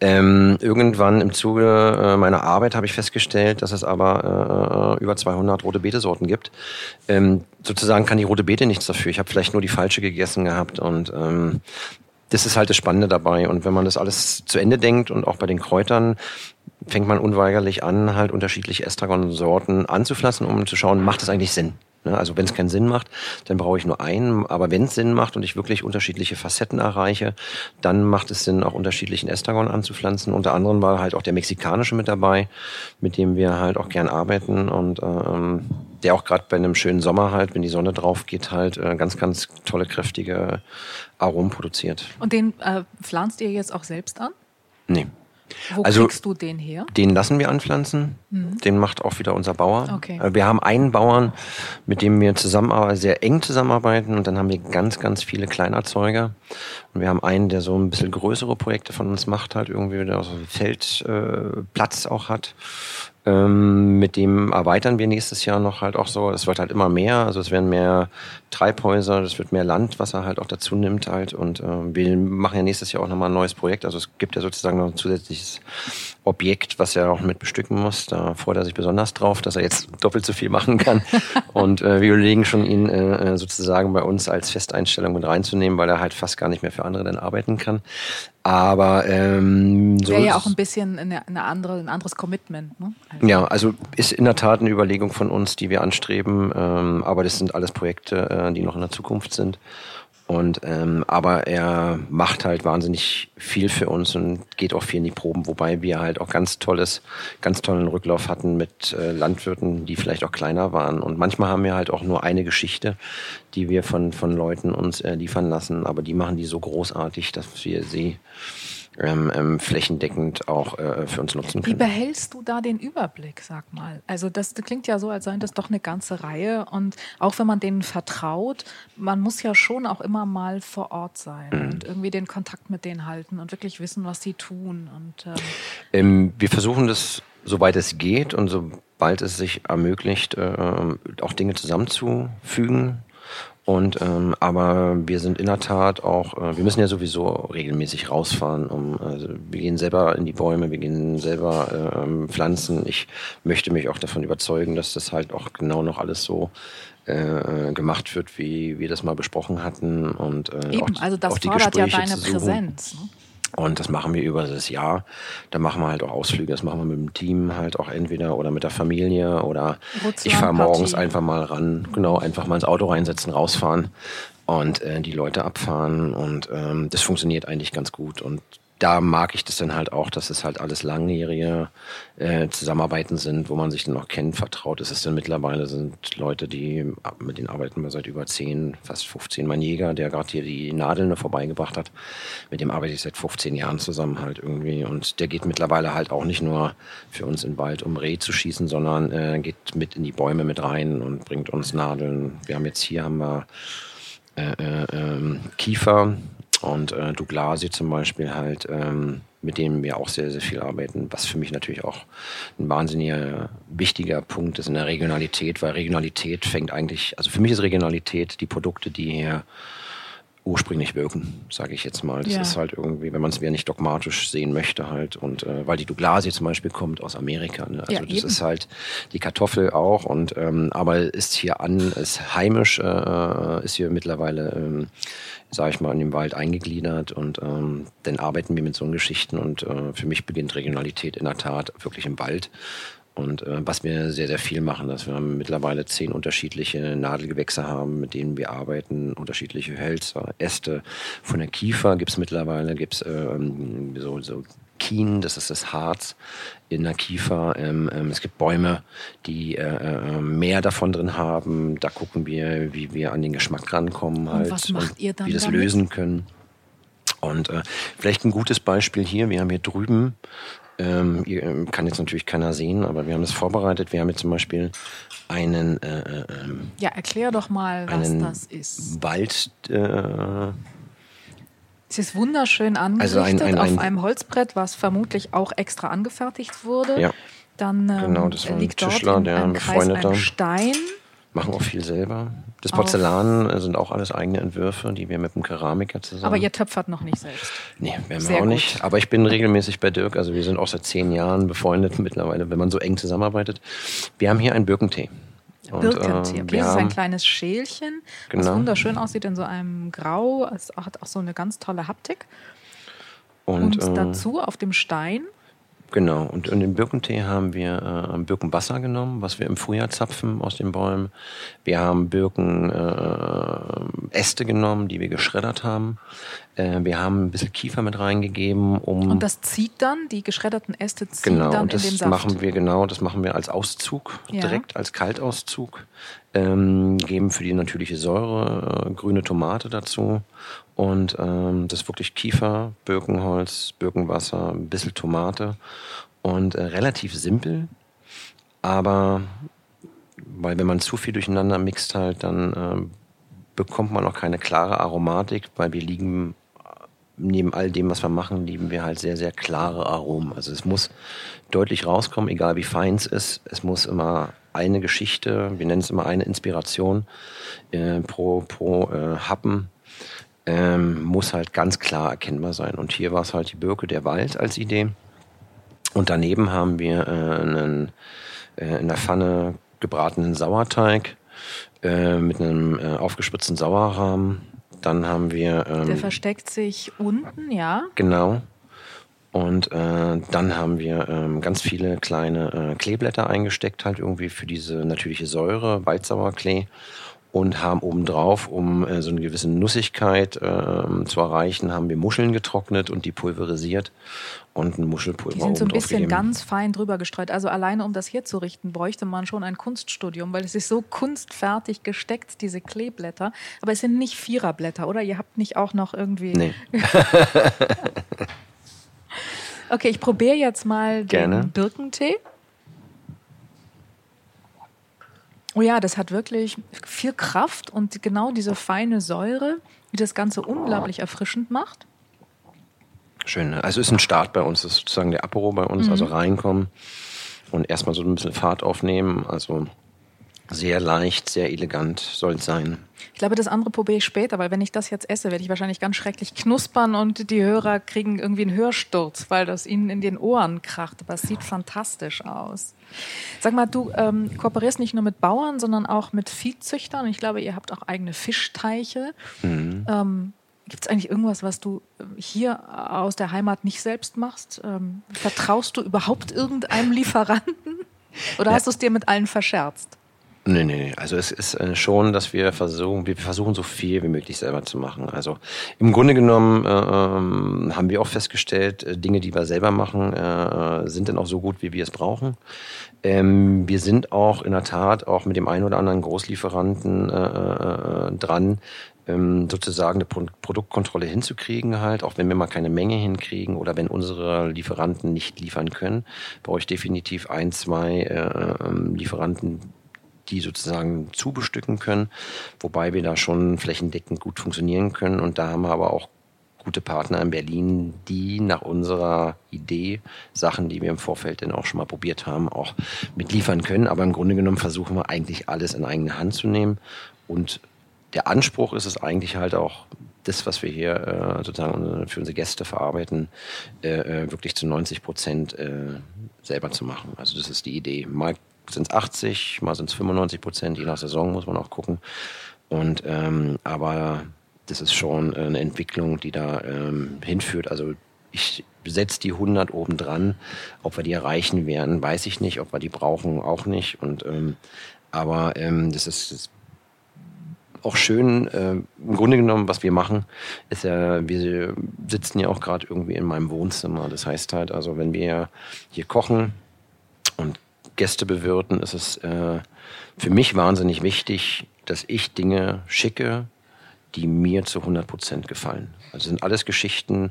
irgendwann im Zuge meiner Arbeit habe ich festgestellt, dass es aber über 200 rote Beete-Sorten gibt. Sozusagen kann die rote Beete nichts dafür. Ich habe vielleicht nur die falsche gegessen gehabt. Und das ist halt das Spannende dabei. Und wenn man das alles zu Ende denkt und auch bei den Kräutern, fängt man unweigerlich an, halt unterschiedliche Estragon-Sorten anzupflanzen, um zu schauen, macht das eigentlich Sinn? Also wenn es keinen Sinn macht, dann brauche ich nur einen. Aber wenn es Sinn macht und ich wirklich unterschiedliche Facetten erreiche, dann macht es Sinn, auch unterschiedlichen Estragon anzupflanzen. Unter anderem war halt auch der mexikanische mit dabei, mit dem wir halt auch gern arbeiten und der auch gerade bei einem schönen Sommer halt, wenn die Sonne drauf geht, halt ganz, ganz tolle, kräftige Aromen produziert. Und den pflanzt ihr jetzt auch selbst an? Nee. Wo kriegst du den her? Den lassen wir anpflanzen. Den macht auch wieder unser Bauer. Okay. Wir haben einen Bauern, mit dem wir sehr eng zusammenarbeiten. Und dann haben wir ganz, ganz viele Kleinerzeuger. Und wir haben einen, der so ein bisschen größere Projekte von uns macht, halt irgendwie, der so Feldplatz auch hat. Mit dem erweitern wir nächstes Jahr noch halt auch so. Es wird halt immer mehr. Also es werden mehr Treibhäuser, es wird mehr Land, was er halt auch dazu nimmt halt. Und wir machen ja nächstes Jahr auch nochmal ein neues Projekt. Also es gibt ja sozusagen noch ein zusätzliches Objekt, was er auch mit bestücken muss. Da freut er sich besonders drauf, dass er jetzt doppelt so viel machen kann. Und wir überlegen schon, ihn sozusagen bei uns als Festeinstellung mit reinzunehmen, weil er halt fast gar nicht mehr für andere dann arbeiten kann. Aber so wäre ja auch ein bisschen ein anderes Commitment. Ne? Also. Ja, also ist in der Tat eine Überlegung von uns, die wir anstreben. Aber das sind alles Projekte, die noch in der Zukunft sind. Und aber er macht halt wahnsinnig viel für uns und geht auch viel in die Proben, wobei wir halt auch ganz tollen Rücklauf hatten mit Landwirten, die vielleicht auch kleiner waren. Und manchmal haben wir halt auch nur eine Geschichte, die wir von Leuten uns liefern lassen, aber die machen die so großartig, dass wir sie flächendeckend auch für uns nutzen können. Wie behältst du da den Überblick, sag mal? Also das klingt ja so, als seien das doch eine ganze Reihe. Und auch wenn man denen vertraut, man muss ja schon auch immer mal vor Ort sein und irgendwie den Kontakt mit denen halten und wirklich wissen, was sie tun. Und, wir versuchen das, soweit es geht und sobald es sich ermöglicht, auch Dinge zusammenzufügen. Und aber wir sind in der Tat auch, wir müssen ja sowieso regelmäßig rausfahren. Wir gehen selber in die Bäume, wir gehen selber pflanzen. Ich möchte mich auch davon überzeugen, dass das halt auch genau noch alles so gemacht wird, wie wir das mal besprochen hatten. Und eben, auch, also das fordert ja deine Präsenz. Ne? Und das machen wir über das Jahr. Da machen wir halt auch Ausflüge. Das machen wir mit dem Team halt auch entweder oder mit der Familie oder ich fahre morgens einfach mal ran. Genau, einfach mal ins Auto reinsetzen, rausfahren und die Leute abfahren. Und das funktioniert eigentlich ganz gut. Und da mag ich das dann halt auch, dass es halt alles langjährige Zusammenarbeiten sind, wo man sich dann auch kennt, vertraut. Es ist dann mittlerweile sind Leute, die mit denen arbeiten wir seit über 10, fast 15. Mein Jäger, der gerade hier die Nadeln vorbeigebracht hat, mit dem arbeite ich seit 15 Jahren zusammen halt irgendwie. Und der geht mittlerweile halt auch nicht nur für uns in den Wald, um Reh zu schießen, sondern geht mit in die Bäume mit rein und bringt uns Nadeln. Wir haben jetzt hier Kiefer. Und Douglasie zum Beispiel halt, mit dem wir auch sehr, sehr viel arbeiten, was für mich natürlich auch ein wahnsinniger wichtiger Punkt ist in der Regionalität, weil Regionalität fängt eigentlich, also für mich ist Regionalität die Produkte, die hier ursprünglich wirken, sage ich jetzt mal. Das ist halt irgendwie, wenn man es wieder nicht dogmatisch sehen möchte halt und weil die Douglasie zum Beispiel kommt aus Amerika, ne? Also ja, das ist halt die Kartoffel auch und aber ist hier ist heimisch, ist hier mittlerweile sage ich mal, in den Wald eingegliedert und dann arbeiten wir mit so Geschichten und für mich beginnt Regionalität in der Tat wirklich im Wald. Und was wir sehr, sehr viel machen, dass wir mittlerweile 10 unterschiedliche Nadelgewächse haben, mit denen wir arbeiten, unterschiedliche Hölzer, Äste. Von der Kiefer gibt es mittlerweile so Kien, das ist das Harz in der Kiefer. Es gibt Bäume, die mehr davon drin haben. Da gucken wir, wie wir an den Geschmack rankommen halt, und was macht ihr dann wie das damit? Lösen können. Und vielleicht ein gutes Beispiel hier, wir haben hier drüben, kann jetzt natürlich keiner sehen, aber wir haben das vorbereitet. Wir haben jetzt zum Beispiel einen erklär doch mal, was das ist. Wald. Es ist wunderschön angerichtet, also auf einem Holzbrett, was vermutlich auch extra angefertigt wurde. Ja. Dann das war ein liegt Tischler, dort in einem Kreis ein Stein. Machen auch viel selber. Das Porzellan sind auch alles eigene Entwürfe, die wir mit dem Keramiker zusammen... Aber ihr töpfert noch nicht selbst? Nee, werden wir auch nicht. Gut. Aber ich bin regelmäßig bei Dirk. Also wir sind auch seit 10 Jahren befreundet mittlerweile, wenn man so eng zusammenarbeitet. Wir haben hier einen Birkentee. Birkentee, okay, das ist ein kleines Schälchen, was wunderschön aussieht in so einem Grau. Es hat auch so eine ganz tolle Haptik. Und dazu auf dem Stein... Genau, und in den Birkentee haben wir Birkenwasser genommen, was wir im Frühjahr zapfen aus den Bäumen. Wir haben Birkenäste genommen, die wir geschreddert haben. Wir haben ein bisschen Kiefer mit reingegeben, Und das zieht dann, die geschredderten Äste ziehen dann in den Saft? Das machen wir als Auszug, direkt als Kaltauszug. Geben für die natürliche Säure grüne Tomate dazu und das ist wirklich Kiefer, Birkenholz, Birkenwasser, ein bisschen Tomate und relativ simpel, aber weil wenn man zu viel durcheinander mixt halt, dann bekommt man auch keine klare Aromatik, weil wir liegen neben all dem, was wir machen, lieben wir halt sehr, sehr klare Aromen. Also es muss deutlich rauskommen, egal wie fein es ist. Es muss immer eine Geschichte, wir nennen es immer eine Inspiration pro Happen, muss halt ganz klar erkennbar sein. Und hier war es halt die Birke, der Wald als Idee. Und daneben haben wir in der Pfanne gebratenen Sauerteig mit einem aufgespritzten Sauerrahm. Dann haben wir... der versteckt sich unten, ja. Genau. Und dann haben wir ganz viele kleine Kleeblätter eingesteckt, halt irgendwie für diese natürliche Säure, Waldsauerklee. Und haben obendrauf, um so eine gewisse Nussigkeit zu erreichen, haben wir Muscheln getrocknet und die pulverisiert und ein Muschelpulver oben drauf. Die sind so ein bisschen ganz fein drüber gestreut. Also alleine, um das hier zu richten, bräuchte man schon ein Kunststudium, weil es ist so kunstfertig gesteckt, diese Kleeblätter. Aber es sind nicht Viererblätter, oder? Ihr habt nicht auch noch irgendwie... Nee. Okay, ich probiere jetzt mal den Birkentee. Oh ja, das hat wirklich viel Kraft und genau diese feine Säure, die das Ganze unglaublich erfrischend macht. Schön, also ist ein Start bei uns, das ist sozusagen der Apero bei uns, also reinkommen und erstmal so ein bisschen Fahrt aufnehmen, also sehr leicht, sehr elegant soll es sein. Ich glaube, das andere probiere ich später, weil wenn ich das jetzt esse, werde ich wahrscheinlich ganz schrecklich knuspern und die Hörer kriegen irgendwie einen Hörsturz, weil das ihnen in den Ohren kracht. Aber es sieht fantastisch aus. Sag mal, du kooperierst nicht nur mit Bauern, sondern auch mit Viehzüchtern. Ich glaube, ihr habt auch eigene Fischteiche. Gibt es eigentlich irgendwas, was du hier aus der Heimat nicht selbst machst? Vertraust du überhaupt irgendeinem Lieferanten? Oder hast du es dir mit allen verscherzt? Nee. Also es ist schon, dass wir versuchen so viel wie möglich selber zu machen. Also im Grunde genommen haben wir auch festgestellt, Dinge, die wir selber machen, sind dann auch so gut, wie wir es brauchen. Wir sind auch in der Tat auch mit dem einen oder anderen Großlieferanten dran, sozusagen eine Produktkontrolle hinzukriegen halt, auch wenn wir mal keine Menge hinkriegen oder wenn unsere Lieferanten nicht liefern können. Brauche ich definitiv 1, 2 Lieferanten, die sozusagen zubestücken können, wobei wir da schon flächendeckend gut funktionieren können. Und da haben wir aber auch gute Partner in Berlin, die nach unserer Idee Sachen, die wir im Vorfeld dann auch schon mal probiert haben, auch mitliefern können. Aber im Grunde genommen versuchen wir eigentlich alles in eigene Hand zu nehmen. Und der Anspruch ist es eigentlich halt auch, das, was wir hier sozusagen für unsere Gäste verarbeiten, wirklich zu 90% selber zu machen. Also das ist die Idee. Mal sind es 80, mal sind es 95%, je nach Saison muss man auch gucken. Und aber das ist schon eine Entwicklung, die da hinführt. Also ich setze die 100 obendran. Ob wir die erreichen werden, weiß ich nicht. Ob wir die brauchen, auch nicht. Und das ist auch schön, im Grunde genommen, was wir machen, ist ja, wir sitzen ja auch gerade irgendwie in meinem Wohnzimmer. Das heißt halt, also wenn wir hier kochen und Gäste bewirten, ist es für mich wahnsinnig wichtig, dass ich Dinge schicke, die mir zu 100% gefallen. Also sind alles Geschichten,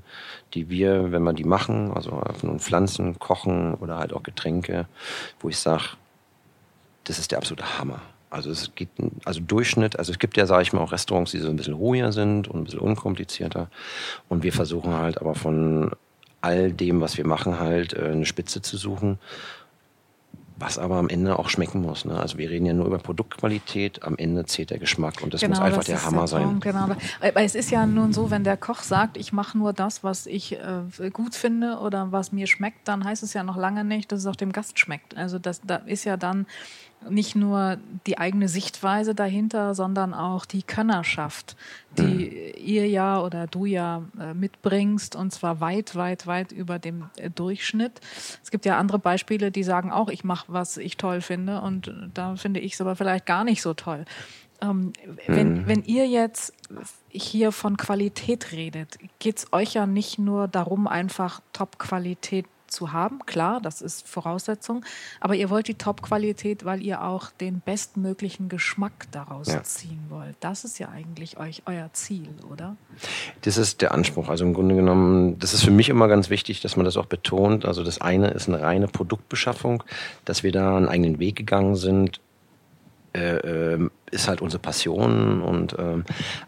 die wir, wenn wir die machen, also von Pflanzen, Kochen oder halt auch Getränke, wo ich sage, das ist der absolute Hammer. Also es geht, also Durchschnitt, also es gibt ja, sage ich mal, auch Restaurants, die so ein bisschen ruhiger sind und ein bisschen unkomplizierter. Und wir versuchen halt aber von all dem, was wir machen, halt eine Spitze zu suchen, was aber am Ende auch schmecken muss. Ne? Also wir reden ja nur über Produktqualität, am Ende zählt der Geschmack und das muss einfach der Hammer sein. Genau, aber es ist ja nun so, wenn der Koch sagt, ich mache nur das, was ich gut finde oder was mir schmeckt, dann heißt es ja noch lange nicht, dass es auch dem Gast schmeckt. Also da ist ja dann nicht nur die eigene Sichtweise dahinter, sondern auch die Könnerschaft, die ihr ja oder du ja mitbringst, und zwar weit, weit, weit über dem Durchschnitt. Es gibt ja andere Beispiele, die sagen auch, ich mache, was ich toll finde, und da finde ich es aber vielleicht gar nicht so toll. Wenn ihr jetzt hier von Qualität redet, geht es euch ja nicht nur darum, einfach Top-Qualität zu haben. Klar, das ist Voraussetzung. Aber ihr wollt die Top-Qualität, weil ihr auch den bestmöglichen Geschmack daraus ziehen wollt. Das ist ja eigentlich euer Ziel, oder? Das ist der Anspruch. Also im Grunde genommen, das ist für mich immer ganz wichtig, dass man das auch betont. Also das eine ist eine reine Produktbeschaffung. Dass wir da einen eigenen Weg gegangen sind, ist halt unsere Passion. Und,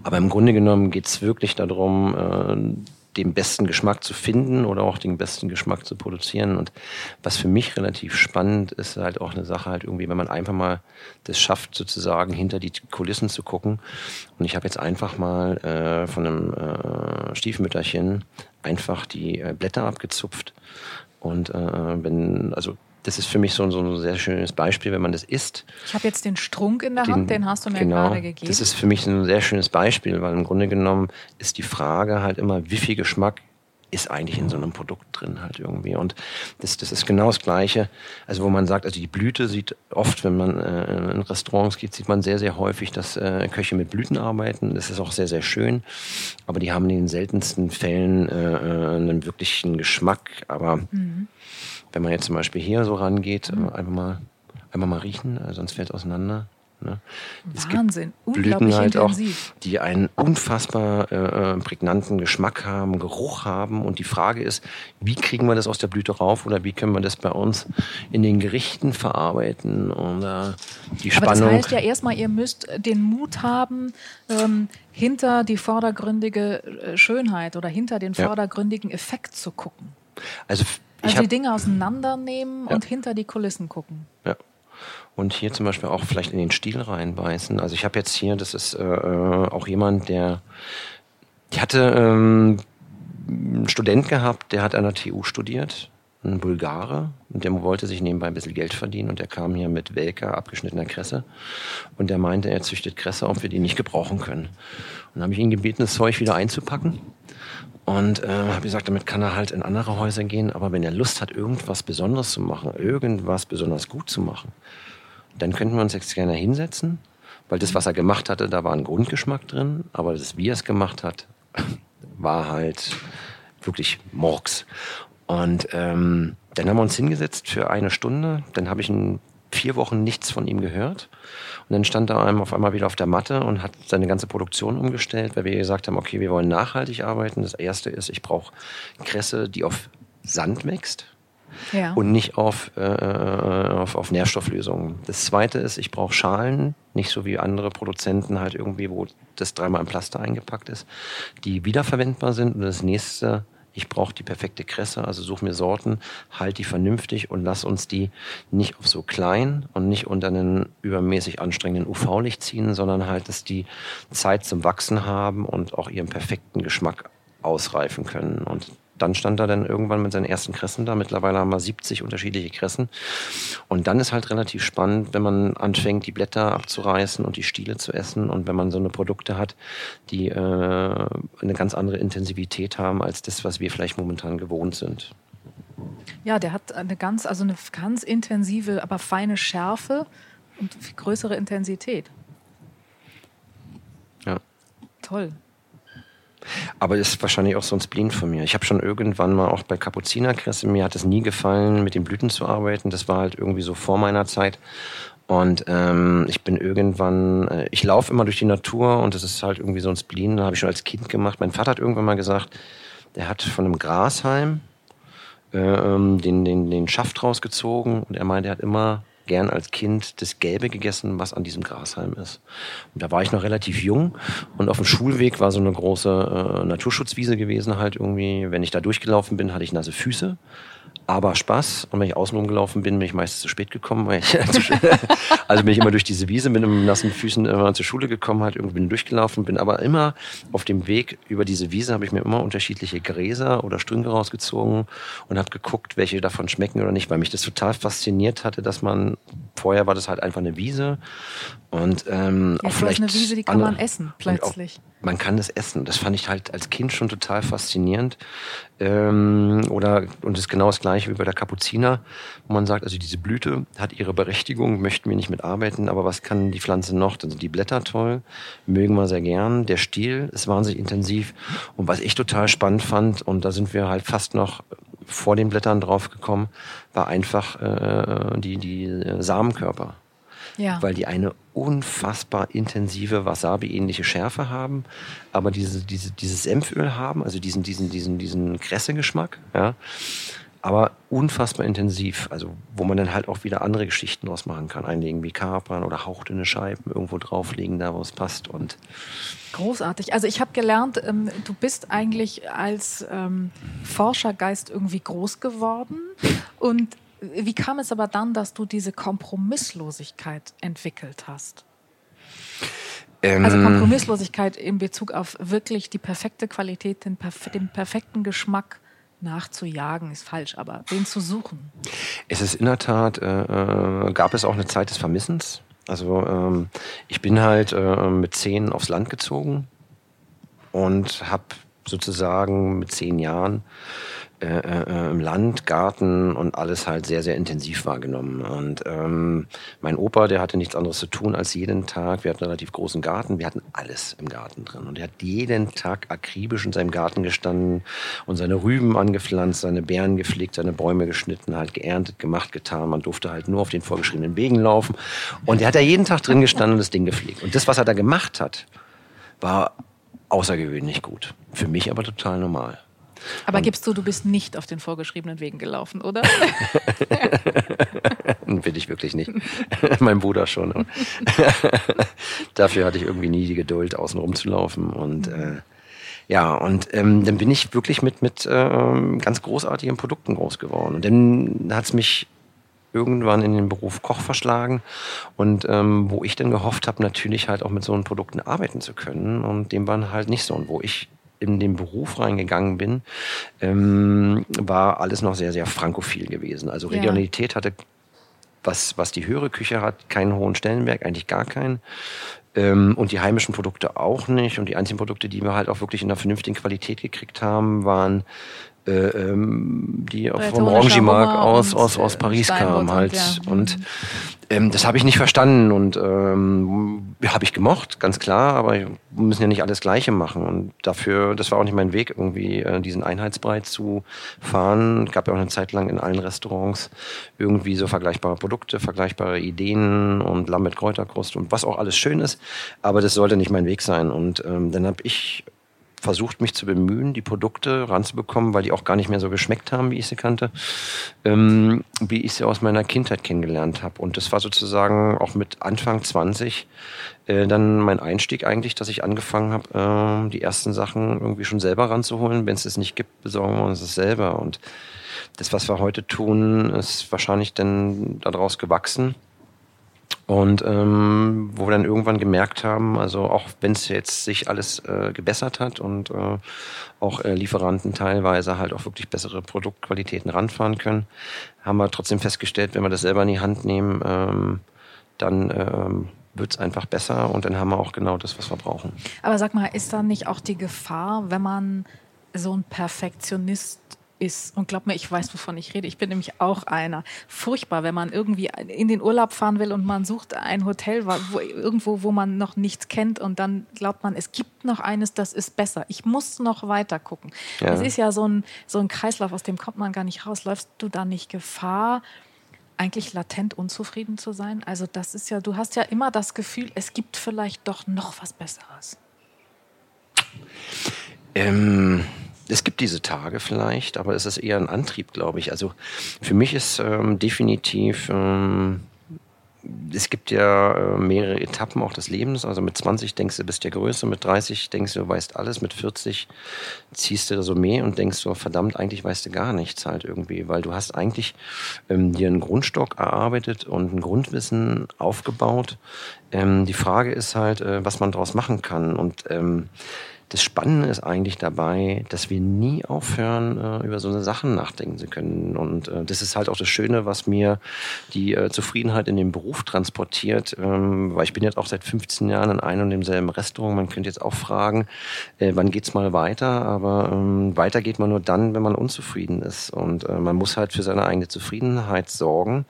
aber im Grunde genommen geht es wirklich darum, den besten Geschmack zu finden oder auch den besten Geschmack zu produzieren. Und was für mich relativ spannend ist, halt auch eine Sache halt irgendwie, wenn man einfach mal das schafft, sozusagen hinter die Kulissen zu gucken. Und ich habe jetzt einfach mal von einem Stiefmütterchen einfach die Blätter abgezupft. Und das ist für mich so ein sehr schönes Beispiel, wenn man das isst. Ich habe jetzt den Strunk in der Hand, den hast du mir gerade gegeben. Das ist für mich ein sehr schönes Beispiel, weil im Grunde genommen ist die Frage halt immer, wie viel Geschmack ist eigentlich in so einem Produkt drin halt irgendwie. Und das ist genau das Gleiche. Also wo man sagt, also die Blüte sieht oft, wenn man in Restaurants geht, sieht man sehr, sehr häufig, dass Köche mit Blüten arbeiten. Das ist auch sehr, sehr schön. Aber die haben in den seltensten Fällen einen wirklichen Geschmack. Aber wenn man jetzt zum Beispiel hier so rangeht, einfach mal riechen, sonst fällt es auseinander. Ne? Wahnsinn, unglaublich halt intensiv. Auch, die einen unfassbar prägnanten Geschmack haben, Geruch haben. Und die Frage ist, wie kriegen wir das aus der Blüte rauf oder wie können wir das bei uns in den Gerichten verarbeiten? Und die Spannung. Aber das heißt ja erstmal, ihr müsst den Mut haben, hinter die vordergründige Schönheit oder hinter den vordergründigen Effekt zu gucken. Also die Dinge auseinandernehmen und hinter die Kulissen gucken. Ja. Und hier zum Beispiel auch vielleicht in den Stiel reinbeißen. Also ich habe jetzt hier, das ist auch jemand, der hatte einen Student gehabt, der hat an der TU studiert ein Bulgare, und der wollte sich nebenbei ein bisschen Geld verdienen, und der kam hier mit Welker, abgeschnittener Kresse, und der meinte, er züchtet Kresse, ob wir die nicht gebrauchen können. Und dann habe ich ihn gebeten, das Zeug wieder einzupacken, und habe gesagt, damit kann er halt in andere Häuser gehen, aber wenn er Lust hat, irgendwas Besonderes zu machen, irgendwas besonders gut zu machen, dann könnten wir uns jetzt gerne hinsetzen, weil das, was er gemacht hatte, da war ein Grundgeschmack drin, aber das, wie er es gemacht hat, war halt wirklich Murks. Und dann haben wir uns hingesetzt für eine Stunde, dann habe ich in 4 Wochen nichts von ihm gehört, und dann stand er auf einmal wieder auf der Matte und hat seine ganze Produktion umgestellt, weil wir gesagt haben, okay, wir wollen nachhaltig arbeiten. Das Erste ist, ich brauche Kresse, die auf Sand wächst. Ja. Und nicht auf Nährstofflösungen. Das Zweite ist, ich brauche Schalen, nicht so wie andere Produzenten halt irgendwie, wo das 3-mal in Plaster eingepackt ist, die wiederverwendbar sind. Und das Nächste, ich brauche die perfekte Kresse, also such mir Sorten, halt die vernünftig und lass uns die nicht auf so klein und nicht unter einen übermäßig anstrengenden UV-Licht ziehen, sondern halt, dass die Zeit zum Wachsen haben und auch ihren perfekten Geschmack ausreifen können. Und dann stand er dann irgendwann mit seinen ersten Kressen da. Mittlerweile haben wir 70 unterschiedliche Kressen. Und dann ist halt relativ spannend, wenn man anfängt, die Blätter abzureißen und die Stiele zu essen. Und wenn man so eine Produkte hat, die eine ganz andere Intensivität haben als das, was wir vielleicht momentan gewohnt sind. Ja, der hat eine ganz intensive, aber feine Schärfe und viel größere Intensität. Ja. Toll. Aber das ist wahrscheinlich auch so ein Spleen von mir. Ich habe schon irgendwann mal auch bei Kapuzinerkresse, mir hat es nie gefallen, mit den Blüten zu arbeiten. Das war halt irgendwie so vor meiner Zeit. Und ich bin irgendwann, ich laufe immer durch die Natur, und das ist halt irgendwie so ein Spleen. Das habe ich schon als Kind gemacht. Mein Vater hat irgendwann mal gesagt, der hat von einem Grashalm den Schaft rausgezogen, und er meinte, er hat immer gern als Kind das Gelbe gegessen, was an diesem Grashalm ist. Und da war ich noch relativ jung, und auf dem Schulweg war so eine große Naturschutzwiese gewesen halt irgendwie. Wenn ich da durchgelaufen bin, hatte ich nasse Füße, aber Spaß. Und wenn ich außen rumgelaufen bin, bin ich meistens zu spät gekommen. Weil ich also bin ich immer durch diese Wiese, bin mit nassen Füßen immer zur Schule gekommen, halt irgendwie bin durchgelaufen, bin aber immer auf dem Weg über diese Wiese, habe ich mir immer unterschiedliche Gräser oder Strünge rausgezogen und habe geguckt, welche davon schmecken oder nicht, weil mich das total fasziniert hatte, dass man, vorher war das halt einfach eine Wiese, und auch vielleicht eine Wiese, die kann man essen plötzlich. Man kann das essen. Das fand ich halt als Kind schon total faszinierend. Und das ist genau das Gleiche wie bei der Kapuziner, wo man sagt, also diese Blüte hat ihre Berechtigung, möchten wir nicht mitarbeiten, aber was kann die Pflanze noch? Also die Blätter toll, mögen wir sehr gern. Der Stiel ist wahnsinnig intensiv. Und was ich total spannend fand, und da sind wir halt fast noch vor den Blättern drauf gekommen, war einfach die Samenkörper. Ja. Weil die eine unfassbar intensive Wasabi-ähnliche Schärfe haben, aber dieses Senföl haben, also diesen Kresse-Geschmack, ja, aber unfassbar intensiv, also wo man dann halt auch wieder andere Geschichten draus machen kann, einlegen wie Kapern oder hauchdünne Scheiben irgendwo drauflegen, da wo es passt. Und großartig. Also ich habe gelernt, du bist eigentlich als Forschergeist irgendwie groß geworden, und wie kam es aber dann, dass du diese Kompromisslosigkeit entwickelt hast? Also Kompromisslosigkeit in Bezug auf wirklich die perfekte Qualität, den perfekten Geschmack nachzujagen, ist falsch, aber den zu suchen. Es ist in der Tat, gab es auch eine Zeit des Vermissens. Also ich bin halt mit 10 aufs Land gezogen und habe sozusagen mit 10 Jahren im Land, Garten und alles halt sehr, sehr intensiv wahrgenommen. Und mein Opa, der hatte nichts anderes zu tun als jeden Tag, wir hatten einen relativ großen Garten, wir hatten alles im Garten drin. Und er hat jeden Tag akribisch in seinem Garten gestanden und seine Rüben angepflanzt, seine Beeren gepflegt, seine Bäume geschnitten, halt geerntet, gemacht, getan. Man durfte halt nur auf den vorgeschriebenen Wegen laufen. Und er hat da jeden Tag drin gestanden und das Ding gepflegt. Und das, was er da gemacht hat, war außergewöhnlich gut. Für mich aber total normal. Aber gibst du bist nicht auf den vorgeschriebenen Wegen gelaufen, oder? Bin ich wirklich nicht. Mein Bruder schon. Dafür hatte ich irgendwie nie die Geduld, außen rumzulaufen. Und dann bin ich wirklich mit ganz großartigen Produkten groß geworden. Und dann hat es mich irgendwann in den Beruf Koch verschlagen, und wo ich dann gehofft habe, natürlich halt auch mit so einen Produkten arbeiten zu können. Und dem waren halt nicht so. Und wo ich in den Beruf reingegangen bin, war alles noch sehr, sehr frankophil gewesen. Also Regionalität hatte, was die höhere Küche hat, keinen hohen Stellenwert, eigentlich gar keinen. Und die heimischen Produkte auch nicht. Und die einzigen Produkte, die wir halt auch wirklich in einer vernünftigen Qualität gekriegt haben, waren die vom Orangimark aus Paris kamen halt. Das habe ich nicht verstanden und habe ich gemocht, ganz klar, aber wir müssen ja nicht alles Gleiche machen. Und dafür, das war auch nicht mein Weg, irgendwie diesen Einheitsbrei zu fahren. Es gab ja auch eine Zeit lang in allen Restaurants irgendwie so vergleichbare Produkte, vergleichbare Ideen und Lamm mit Kräuterkruste und was auch alles schön ist. Aber das sollte nicht mein Weg sein. Und dann habe ich versucht, mich zu bemühen, die Produkte ranzubekommen, weil die auch gar nicht mehr so geschmeckt haben, wie ich sie kannte, wie ich sie aus meiner Kindheit kennengelernt habe. Und das war sozusagen auch mit Anfang 20 dann mein Einstieg eigentlich, dass ich angefangen habe, die ersten Sachen irgendwie schon selber ranzuholen. Wenn es das nicht gibt, besorgen wir uns das selber. Und das, was wir heute tun, ist wahrscheinlich dann daraus gewachsen. Und wo wir dann irgendwann gemerkt haben, also auch wenn es jetzt sich alles gebessert hat und auch Lieferanten teilweise halt auch wirklich bessere Produktqualitäten ranfahren können, haben wir trotzdem festgestellt, wenn wir das selber in die Hand nehmen, dann wird es einfach besser und dann haben wir auch genau das, was wir brauchen. Aber sag mal, ist da nicht auch die Gefahr, wenn man so ein Perfektionist ist, und glaub mir, ich weiß, wovon ich rede. Ich bin nämlich auch einer. Furchtbar, wenn man irgendwie in den Urlaub fahren will und man sucht ein Hotel, wo man noch nichts kennt und dann glaubt man, es gibt noch eines, das ist besser. Ich muss noch weiter gucken. Ja. Das ist ja so ein Kreislauf, aus dem kommt man gar nicht raus. Läufst du da nicht Gefahr, eigentlich latent unzufrieden zu sein? Also das ist ja, du hast ja immer das Gefühl, es gibt vielleicht doch noch was Besseres. Es gibt diese Tage vielleicht, aber es ist eher ein Antrieb, glaube ich. Also für mich ist definitiv, es gibt ja mehrere Etappen auch des Lebens. Also mit 20 denkst du, bist der Größte. Mit 30 denkst du, weißt alles. Mit 40 ziehst du Resümee und denkst so, verdammt, eigentlich weißt du gar nichts halt irgendwie. Weil du hast eigentlich dir einen Grundstock erarbeitet und ein Grundwissen aufgebaut. Die Frage ist halt, was man daraus machen kann. Und das Spannende ist eigentlich dabei, dass wir nie aufhören, über so eine Sachen nachdenken zu können. Und das ist halt auch das Schöne, was mir die Zufriedenheit in dem Beruf transportiert. Weil ich bin jetzt auch seit 15 Jahren in einem und demselben Restaurant. Man könnte jetzt auch fragen, wann geht's mal weiter? Aber weiter geht man nur dann, wenn man unzufrieden ist. Und man muss halt für seine eigene Zufriedenheit sorgen.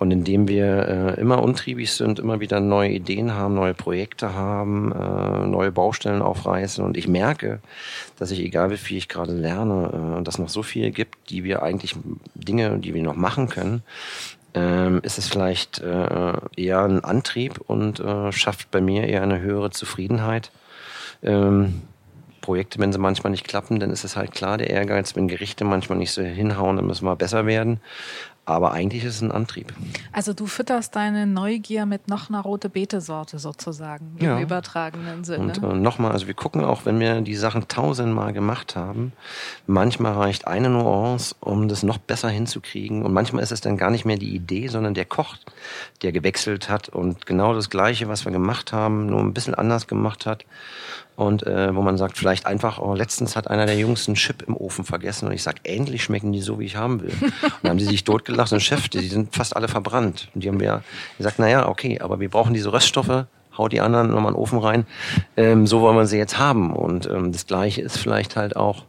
Und indem wir immer untriebig sind, immer wieder neue Ideen haben, neue Projekte haben, neue Baustellen aufreißen. Und ich merke, dass ich, egal wie viel ich gerade lerne, dass noch so viel gibt, die wir noch machen können, ist es vielleicht eher ein Antrieb und schafft bei mir eher eine höhere Zufriedenheit. Projekte, wenn sie manchmal nicht klappen, dann ist es halt klar der Ehrgeiz, wenn Gerichte manchmal nicht so hinhauen, dann müssen wir besser werden. Aber eigentlich ist es ein Antrieb. Also du fütterst deine Neugier mit noch einer Rote-Beete-Sorte sozusagen, im übertragenen Sinne. Und nochmal, also wir gucken auch, wenn wir die Sachen tausendmal gemacht haben, manchmal reicht eine Nuance, um das noch besser hinzukriegen. Und manchmal ist es dann gar nicht mehr die Idee, sondern der Koch, der gewechselt hat und genau das Gleiche, was wir gemacht haben, nur ein bisschen anders gemacht hat. Und wo man sagt, vielleicht einfach, letztens hat einer der Jungs einen Chip im Ofen vergessen und ich sage, endlich schmecken die so, wie ich haben will. Und dann haben sie sich totgelacht und Chef, die sind fast alle verbrannt. Und die haben mir gesagt, naja, okay, aber wir brauchen diese Röststoffe, hau die anderen nochmal in den Ofen rein, so wollen wir sie jetzt haben. Und das Gleiche ist vielleicht halt auch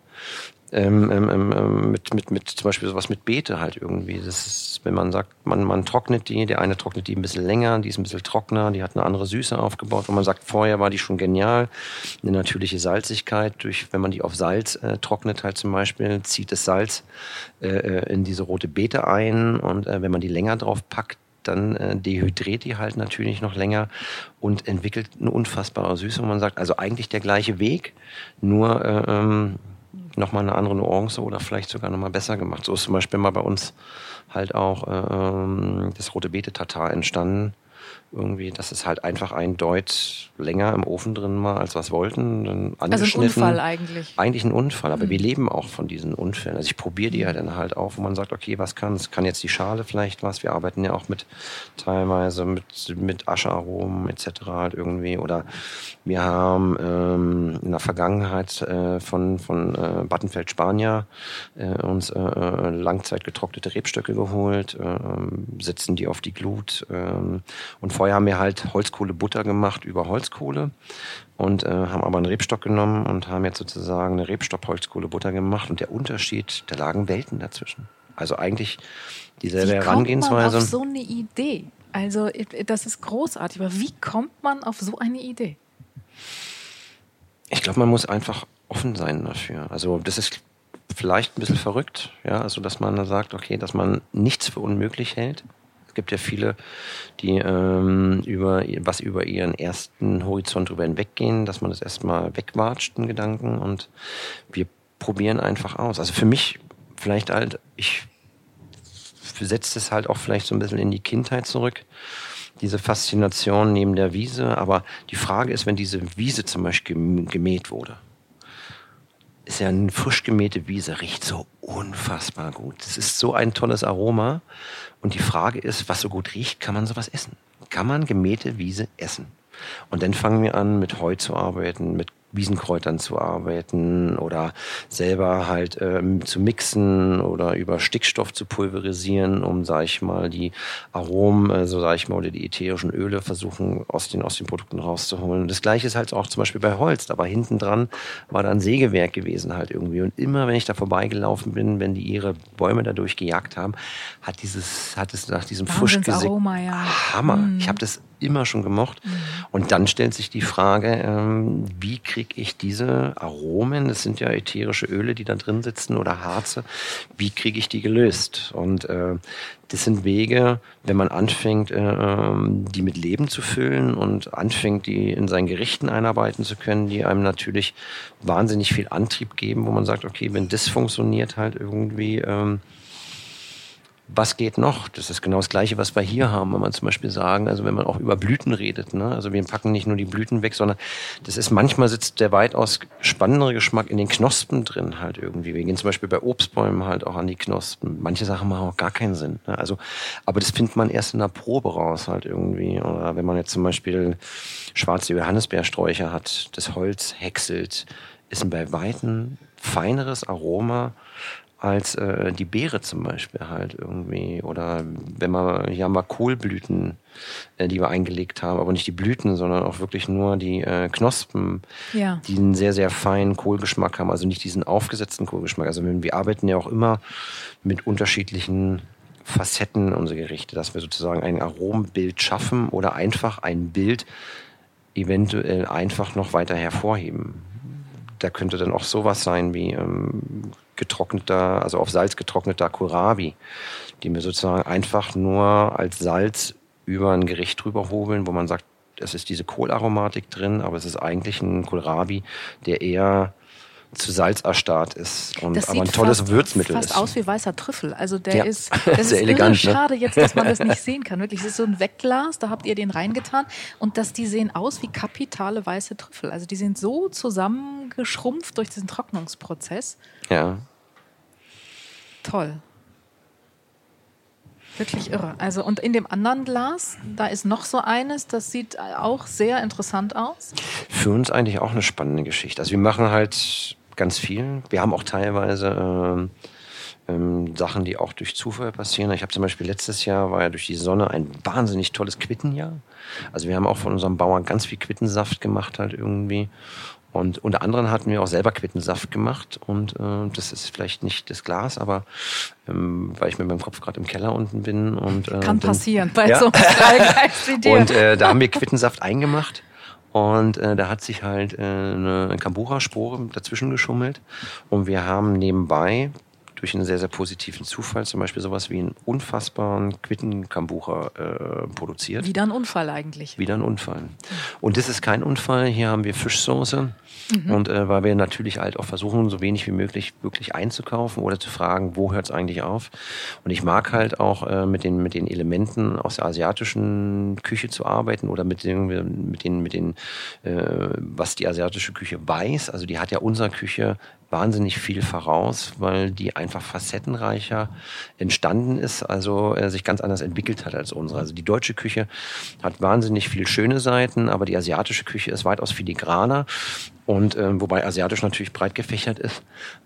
mit zum Beispiel sowas mit Beete halt irgendwie. Das ist, wenn man sagt, man trocknet die, der eine trocknet die ein bisschen länger, die ist ein bisschen trockener, die hat eine andere Süße aufgebaut. Und man sagt, vorher war die schon genial, eine natürliche Salzigkeit. Wenn man die auf Salz trocknet halt zum Beispiel, zieht das Salz in diese rote Beete ein. Und wenn man die länger drauf packt, dann dehydriert die halt natürlich noch länger und entwickelt eine unfassbare Süße. Und man sagt, also eigentlich der gleiche Weg, nur nochmal eine andere Nuance oder vielleicht sogar nochmal besser gemacht. So ist zum Beispiel mal bei uns halt auch das Rote Beete Tatar entstanden, irgendwie, dass es halt einfach ein Deut länger im Ofen drin war, als wir es wollten. Dann angeschnitten. Also ein Unfall eigentlich. Eigentlich ein Unfall, aber wir leben auch von diesen Unfällen. Also ich probiere die ja dann halt auch, wo man sagt, okay, was kann es? Kann jetzt die Schale vielleicht was? Wir arbeiten ja auch mit teilweise mit Aschearomen etc. halt irgendwie. Oder wir haben in der Vergangenheit von Battenfeld Spanier uns langzeitgetrocknete Rebstöcke geholt, setzen die auf die Glut und vorher haben wir halt Holzkohle-Butter gemacht über Holzkohle und haben aber einen Rebstock genommen und haben jetzt sozusagen eine Rebstock-Holzkohle-Butter gemacht und der Unterschied, da lagen Welten dazwischen. Also eigentlich dieselbe Herangehensweise. Wie kommt man auf so eine Idee? Also das ist großartig, aber wie kommt man auf so eine Idee? Ich glaube, man muss einfach offen sein dafür. Also das ist vielleicht ein bisschen verrückt, ja, also dass man da sagt, okay, dass man nichts für unmöglich hält. Es gibt ja viele, die über ihren ersten Horizont drüber hinweggehen, dass man das erstmal wegwatscht, den Gedanken, und wir probieren einfach aus. Also für mich vielleicht halt, ich setze es halt auch vielleicht so ein bisschen in die Kindheit zurück, diese Faszination neben der Wiese, aber die Frage ist, wenn diese Wiese zum Beispiel gemäht wurde, ist ja eine frisch gemähte Wiese, riecht so unfassbar gut. Das ist so ein tolles Aroma. Und die Frage ist, was so gut riecht, kann man sowas essen? Kann man gemähte Wiese essen? Und dann fangen wir an, mit Heu zu arbeiten, mit Wiesenkräutern zu arbeiten oder selber halt zu mixen oder über Stickstoff zu pulverisieren, um, sag ich mal, die Aromen, oder die ätherischen Öle versuchen, aus den Produkten rauszuholen. Und das Gleiche ist halt auch zum Beispiel bei Holz. Aber hinten dran war da ein Sägewerk gewesen halt irgendwie. Und immer, wenn ich da vorbeigelaufen bin, wenn die ihre Bäume dadurch gejagt haben, hat es nach diesem Aroma, ja. Hammer. Mm. Ich habe das immer schon gemocht. Mhm. Und dann stellt sich die Frage, wie kriege ich diese Aromen, das sind ja ätherische Öle, die da drin sitzen, oder Harze, wie kriege ich die gelöst? Und das sind Wege, wenn man anfängt, die mit Leben zu füllen und anfängt, die in seinen Gerichten einarbeiten zu können, die einem natürlich wahnsinnig viel Antrieb geben, wo man sagt, okay, wenn das funktioniert halt irgendwie, was geht noch? Das ist genau das Gleiche, was wir hier haben, wenn man zum Beispiel sagen, also wenn man auch über Blüten redet, ne? Also wir packen nicht nur die Blüten weg, sondern das ist, manchmal sitzt der weitaus spannendere Geschmack in den Knospen drin halt irgendwie. Wir gehen zum Beispiel bei Obstbäumen halt auch an die Knospen. Manche Sachen machen auch gar keinen Sinn, ne? Also, aber das findet man erst in der Probe raus halt irgendwie. Oder wenn man jetzt zum Beispiel schwarze Johannisbeersträucher hat, das Holz häckselt, ist ein bei Weitem feineres Aroma als die Beere zum Beispiel halt irgendwie. Oder wenn man, hier haben wir Kohlblüten, die wir eingelegt haben, aber nicht die Blüten, sondern auch wirklich nur die Knospen, ja, die einen sehr, sehr feinen Kohlgeschmack haben, also nicht diesen aufgesetzten Kohlgeschmack. Also wir arbeiten ja auch immer mit unterschiedlichen Facetten unserer Gerichte, dass wir sozusagen ein Aromenbild schaffen oder einfach ein Bild eventuell einfach noch weiter hervorheben. Da könnte dann auch sowas sein wie getrockneter, also auf Salz getrockneter Kohlrabi, die wir sozusagen einfach nur als Salz über ein Gericht drüber hobeln, wo man sagt, es ist diese Kohlaromatik drin, aber es ist eigentlich ein Kohlrabi, der eher zu Salz erstarrt ist, und aber ein tolles Würzmittel ist. Das sieht fast aus wie weißer Trüffel. Also der ja, ist, das sehr ist elegant, schade jetzt, dass man das nicht sehen kann. Wirklich, es ist so ein Wegglas, da habt ihr den reingetan, und dass die sehen aus wie kapitale weiße Trüffel. Also die sind so zusammengeschrumpft durch diesen Trocknungsprozess. Ja. Toll. Wirklich irre. Also, und in dem anderen Glas, da ist noch so eines, das sieht auch sehr interessant aus. Für uns eigentlich auch eine spannende Geschichte. Also wir machen halt ganz viel. Wir haben auch teilweise Sachen, die auch durch Zufall passieren. Ich habe zum Beispiel letztes Jahr, war ja durch die Sonne ein wahnsinnig tolles Quittenjahr. Also wir haben auch von unserem Bauern ganz viel Quittensaft gemacht halt irgendwie. Und unter anderem hatten wir auch selber Quittensaft gemacht, und das ist vielleicht nicht das Glas, aber weil ich mit meinem Kopf gerade im Keller unten bin. Und kann passieren bei so einem Freigeist wie dir. Und da haben wir Quittensaft eingemacht. Und da hat sich halt eine Kambura-Spore dazwischen geschummelt. Und wir haben nebenbei durch einen sehr, sehr positiven Zufall zum Beispiel sowas wie einen unfassbaren Quittenkambucher produziert. Wieder ein Unfall eigentlich. Wieder ein Unfall. Und das ist kein Unfall. Hier haben wir Fischsoße. Mhm. Und weil wir natürlich halt auch versuchen, so wenig wie möglich wirklich einzukaufen oder zu fragen, wo hört es eigentlich auf? Und ich mag halt auch mit den Elementen aus der asiatischen Küche zu arbeiten oder mit den was die asiatische Küche weiß. Also die hat ja unserer Küche wahnsinnig viel voraus, weil die einfach facettenreicher entstanden ist, also sich ganz anders entwickelt hat als unsere. Also die deutsche Küche hat wahnsinnig viel schöne Seiten, aber die asiatische Küche ist weitaus filigraner und wobei asiatisch natürlich breit gefächert ist.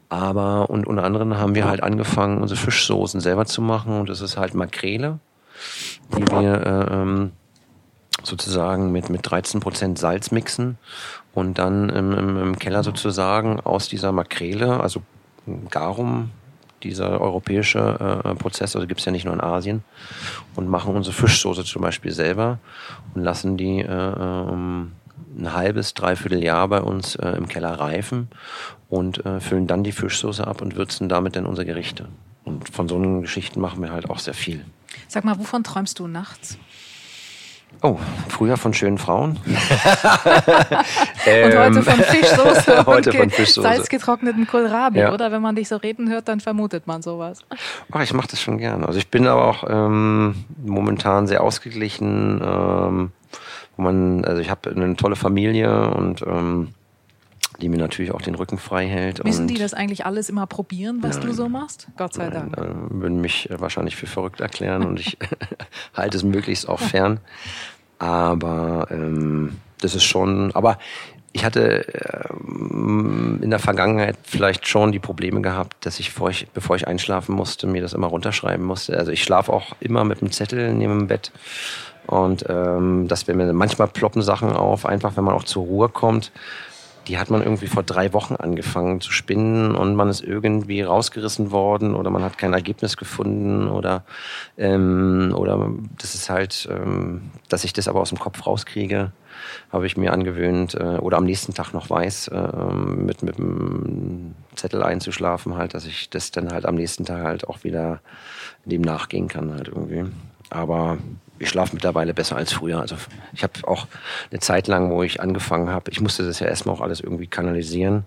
Aber und unter anderem haben wir halt angefangen, unsere Fischsoßen selber zu machen und das ist halt Makrele, die wir sozusagen mit 13% Salz mixen und dann im Keller sozusagen aus dieser Makrele, also Garum, dieser europäische Prozess, also gibt es ja nicht nur in Asien, und machen unsere Fischsoße zum Beispiel selber und lassen die ein halbes, dreiviertel Jahr bei uns im Keller reifen und füllen dann die Fischsoße ab und würzen damit dann unsere Gerichte. Und von so einen Geschichten machen wir halt auch sehr viel. Sag mal, wovon träumst du nachts? Oh, früher von schönen Frauen. Und heute von Fischsoße und salzgetrockneten Kohlrabi, ja. Oder? Wenn man dich so reden hört, dann vermutet man sowas. Ach, ich mache das schon gern. Also ich bin aber auch momentan sehr ausgeglichen. Also ich habe eine tolle Familie und die mir natürlich auch den Rücken frei hält. Müssen die das eigentlich alles immer probieren, was du so machst? Gott sei Dank. Würden mich wahrscheinlich für verrückt erklären und ich halte es möglichst auch fern. Aber das ist schon... Aber ich hatte in der Vergangenheit vielleicht schon die Probleme gehabt, dass ich, bevor ich einschlafen musste, mir das immer runterschreiben musste. Also ich schlafe auch immer mit einem Zettel neben dem Bett. Und dass wir manchmal ploppen Sachen auf, einfach wenn man auch zur Ruhe kommt. Die hat man irgendwie vor 3 Wochen angefangen zu spinnen und man ist irgendwie rausgerissen worden oder man hat kein Ergebnis gefunden oder das ist halt, dass ich das aber aus dem Kopf rauskriege, habe ich mir angewöhnt oder am nächsten Tag noch weiß, mit dem Zettel einzuschlafen halt, dass ich das dann halt am nächsten Tag halt auch wieder dem nachgehen kann halt irgendwie. Aber ich schlafe mittlerweile besser als früher. Also ich habe auch eine Zeit lang, wo ich angefangen habe, ich musste das ja erstmal auch alles irgendwie kanalisieren.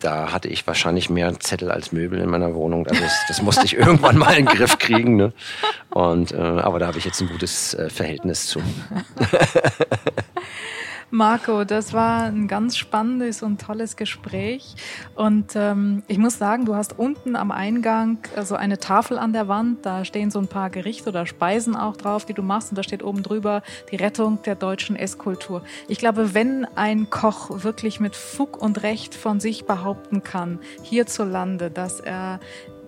Da hatte ich wahrscheinlich mehr Zettel als Möbel in meiner Wohnung. Also das musste ich irgendwann mal in den Griff kriegen. Ne? Und, aber da habe ich jetzt ein gutes Verhältnis zu. Marco, das war ein ganz spannendes und tolles Gespräch und ich muss sagen, du hast unten am Eingang so eine Tafel an der Wand, da stehen so ein paar Gerichte oder Speisen auch drauf, die du machst und da steht oben drüber die Rettung der deutschen Esskultur. Ich glaube, wenn ein Koch wirklich mit Fug und Recht von sich behaupten kann, hierzulande, dass er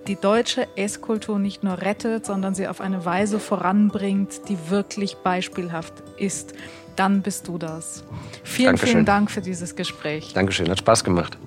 die deutsche Esskultur nicht nur rettet, sondern sie auf eine Weise voranbringt, die wirklich beispielhaft ist, dann bist du das. Vielen, Dankeschön. Vielen Dank für dieses Gespräch. Dankeschön, hat Spaß gemacht.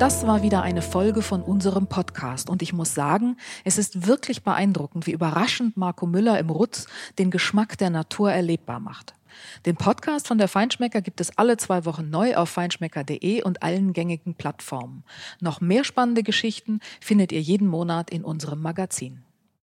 Das war wieder eine Folge von unserem Podcast und ich muss sagen, es ist wirklich beeindruckend, wie überraschend Marco Müller im Rutz den Geschmack der Natur erlebbar macht. Den Podcast von der Feinschmecker gibt es alle 2 Wochen neu auf feinschmecker.de und allen gängigen Plattformen. Noch mehr spannende Geschichten findet ihr jeden Monat in unserem Magazin.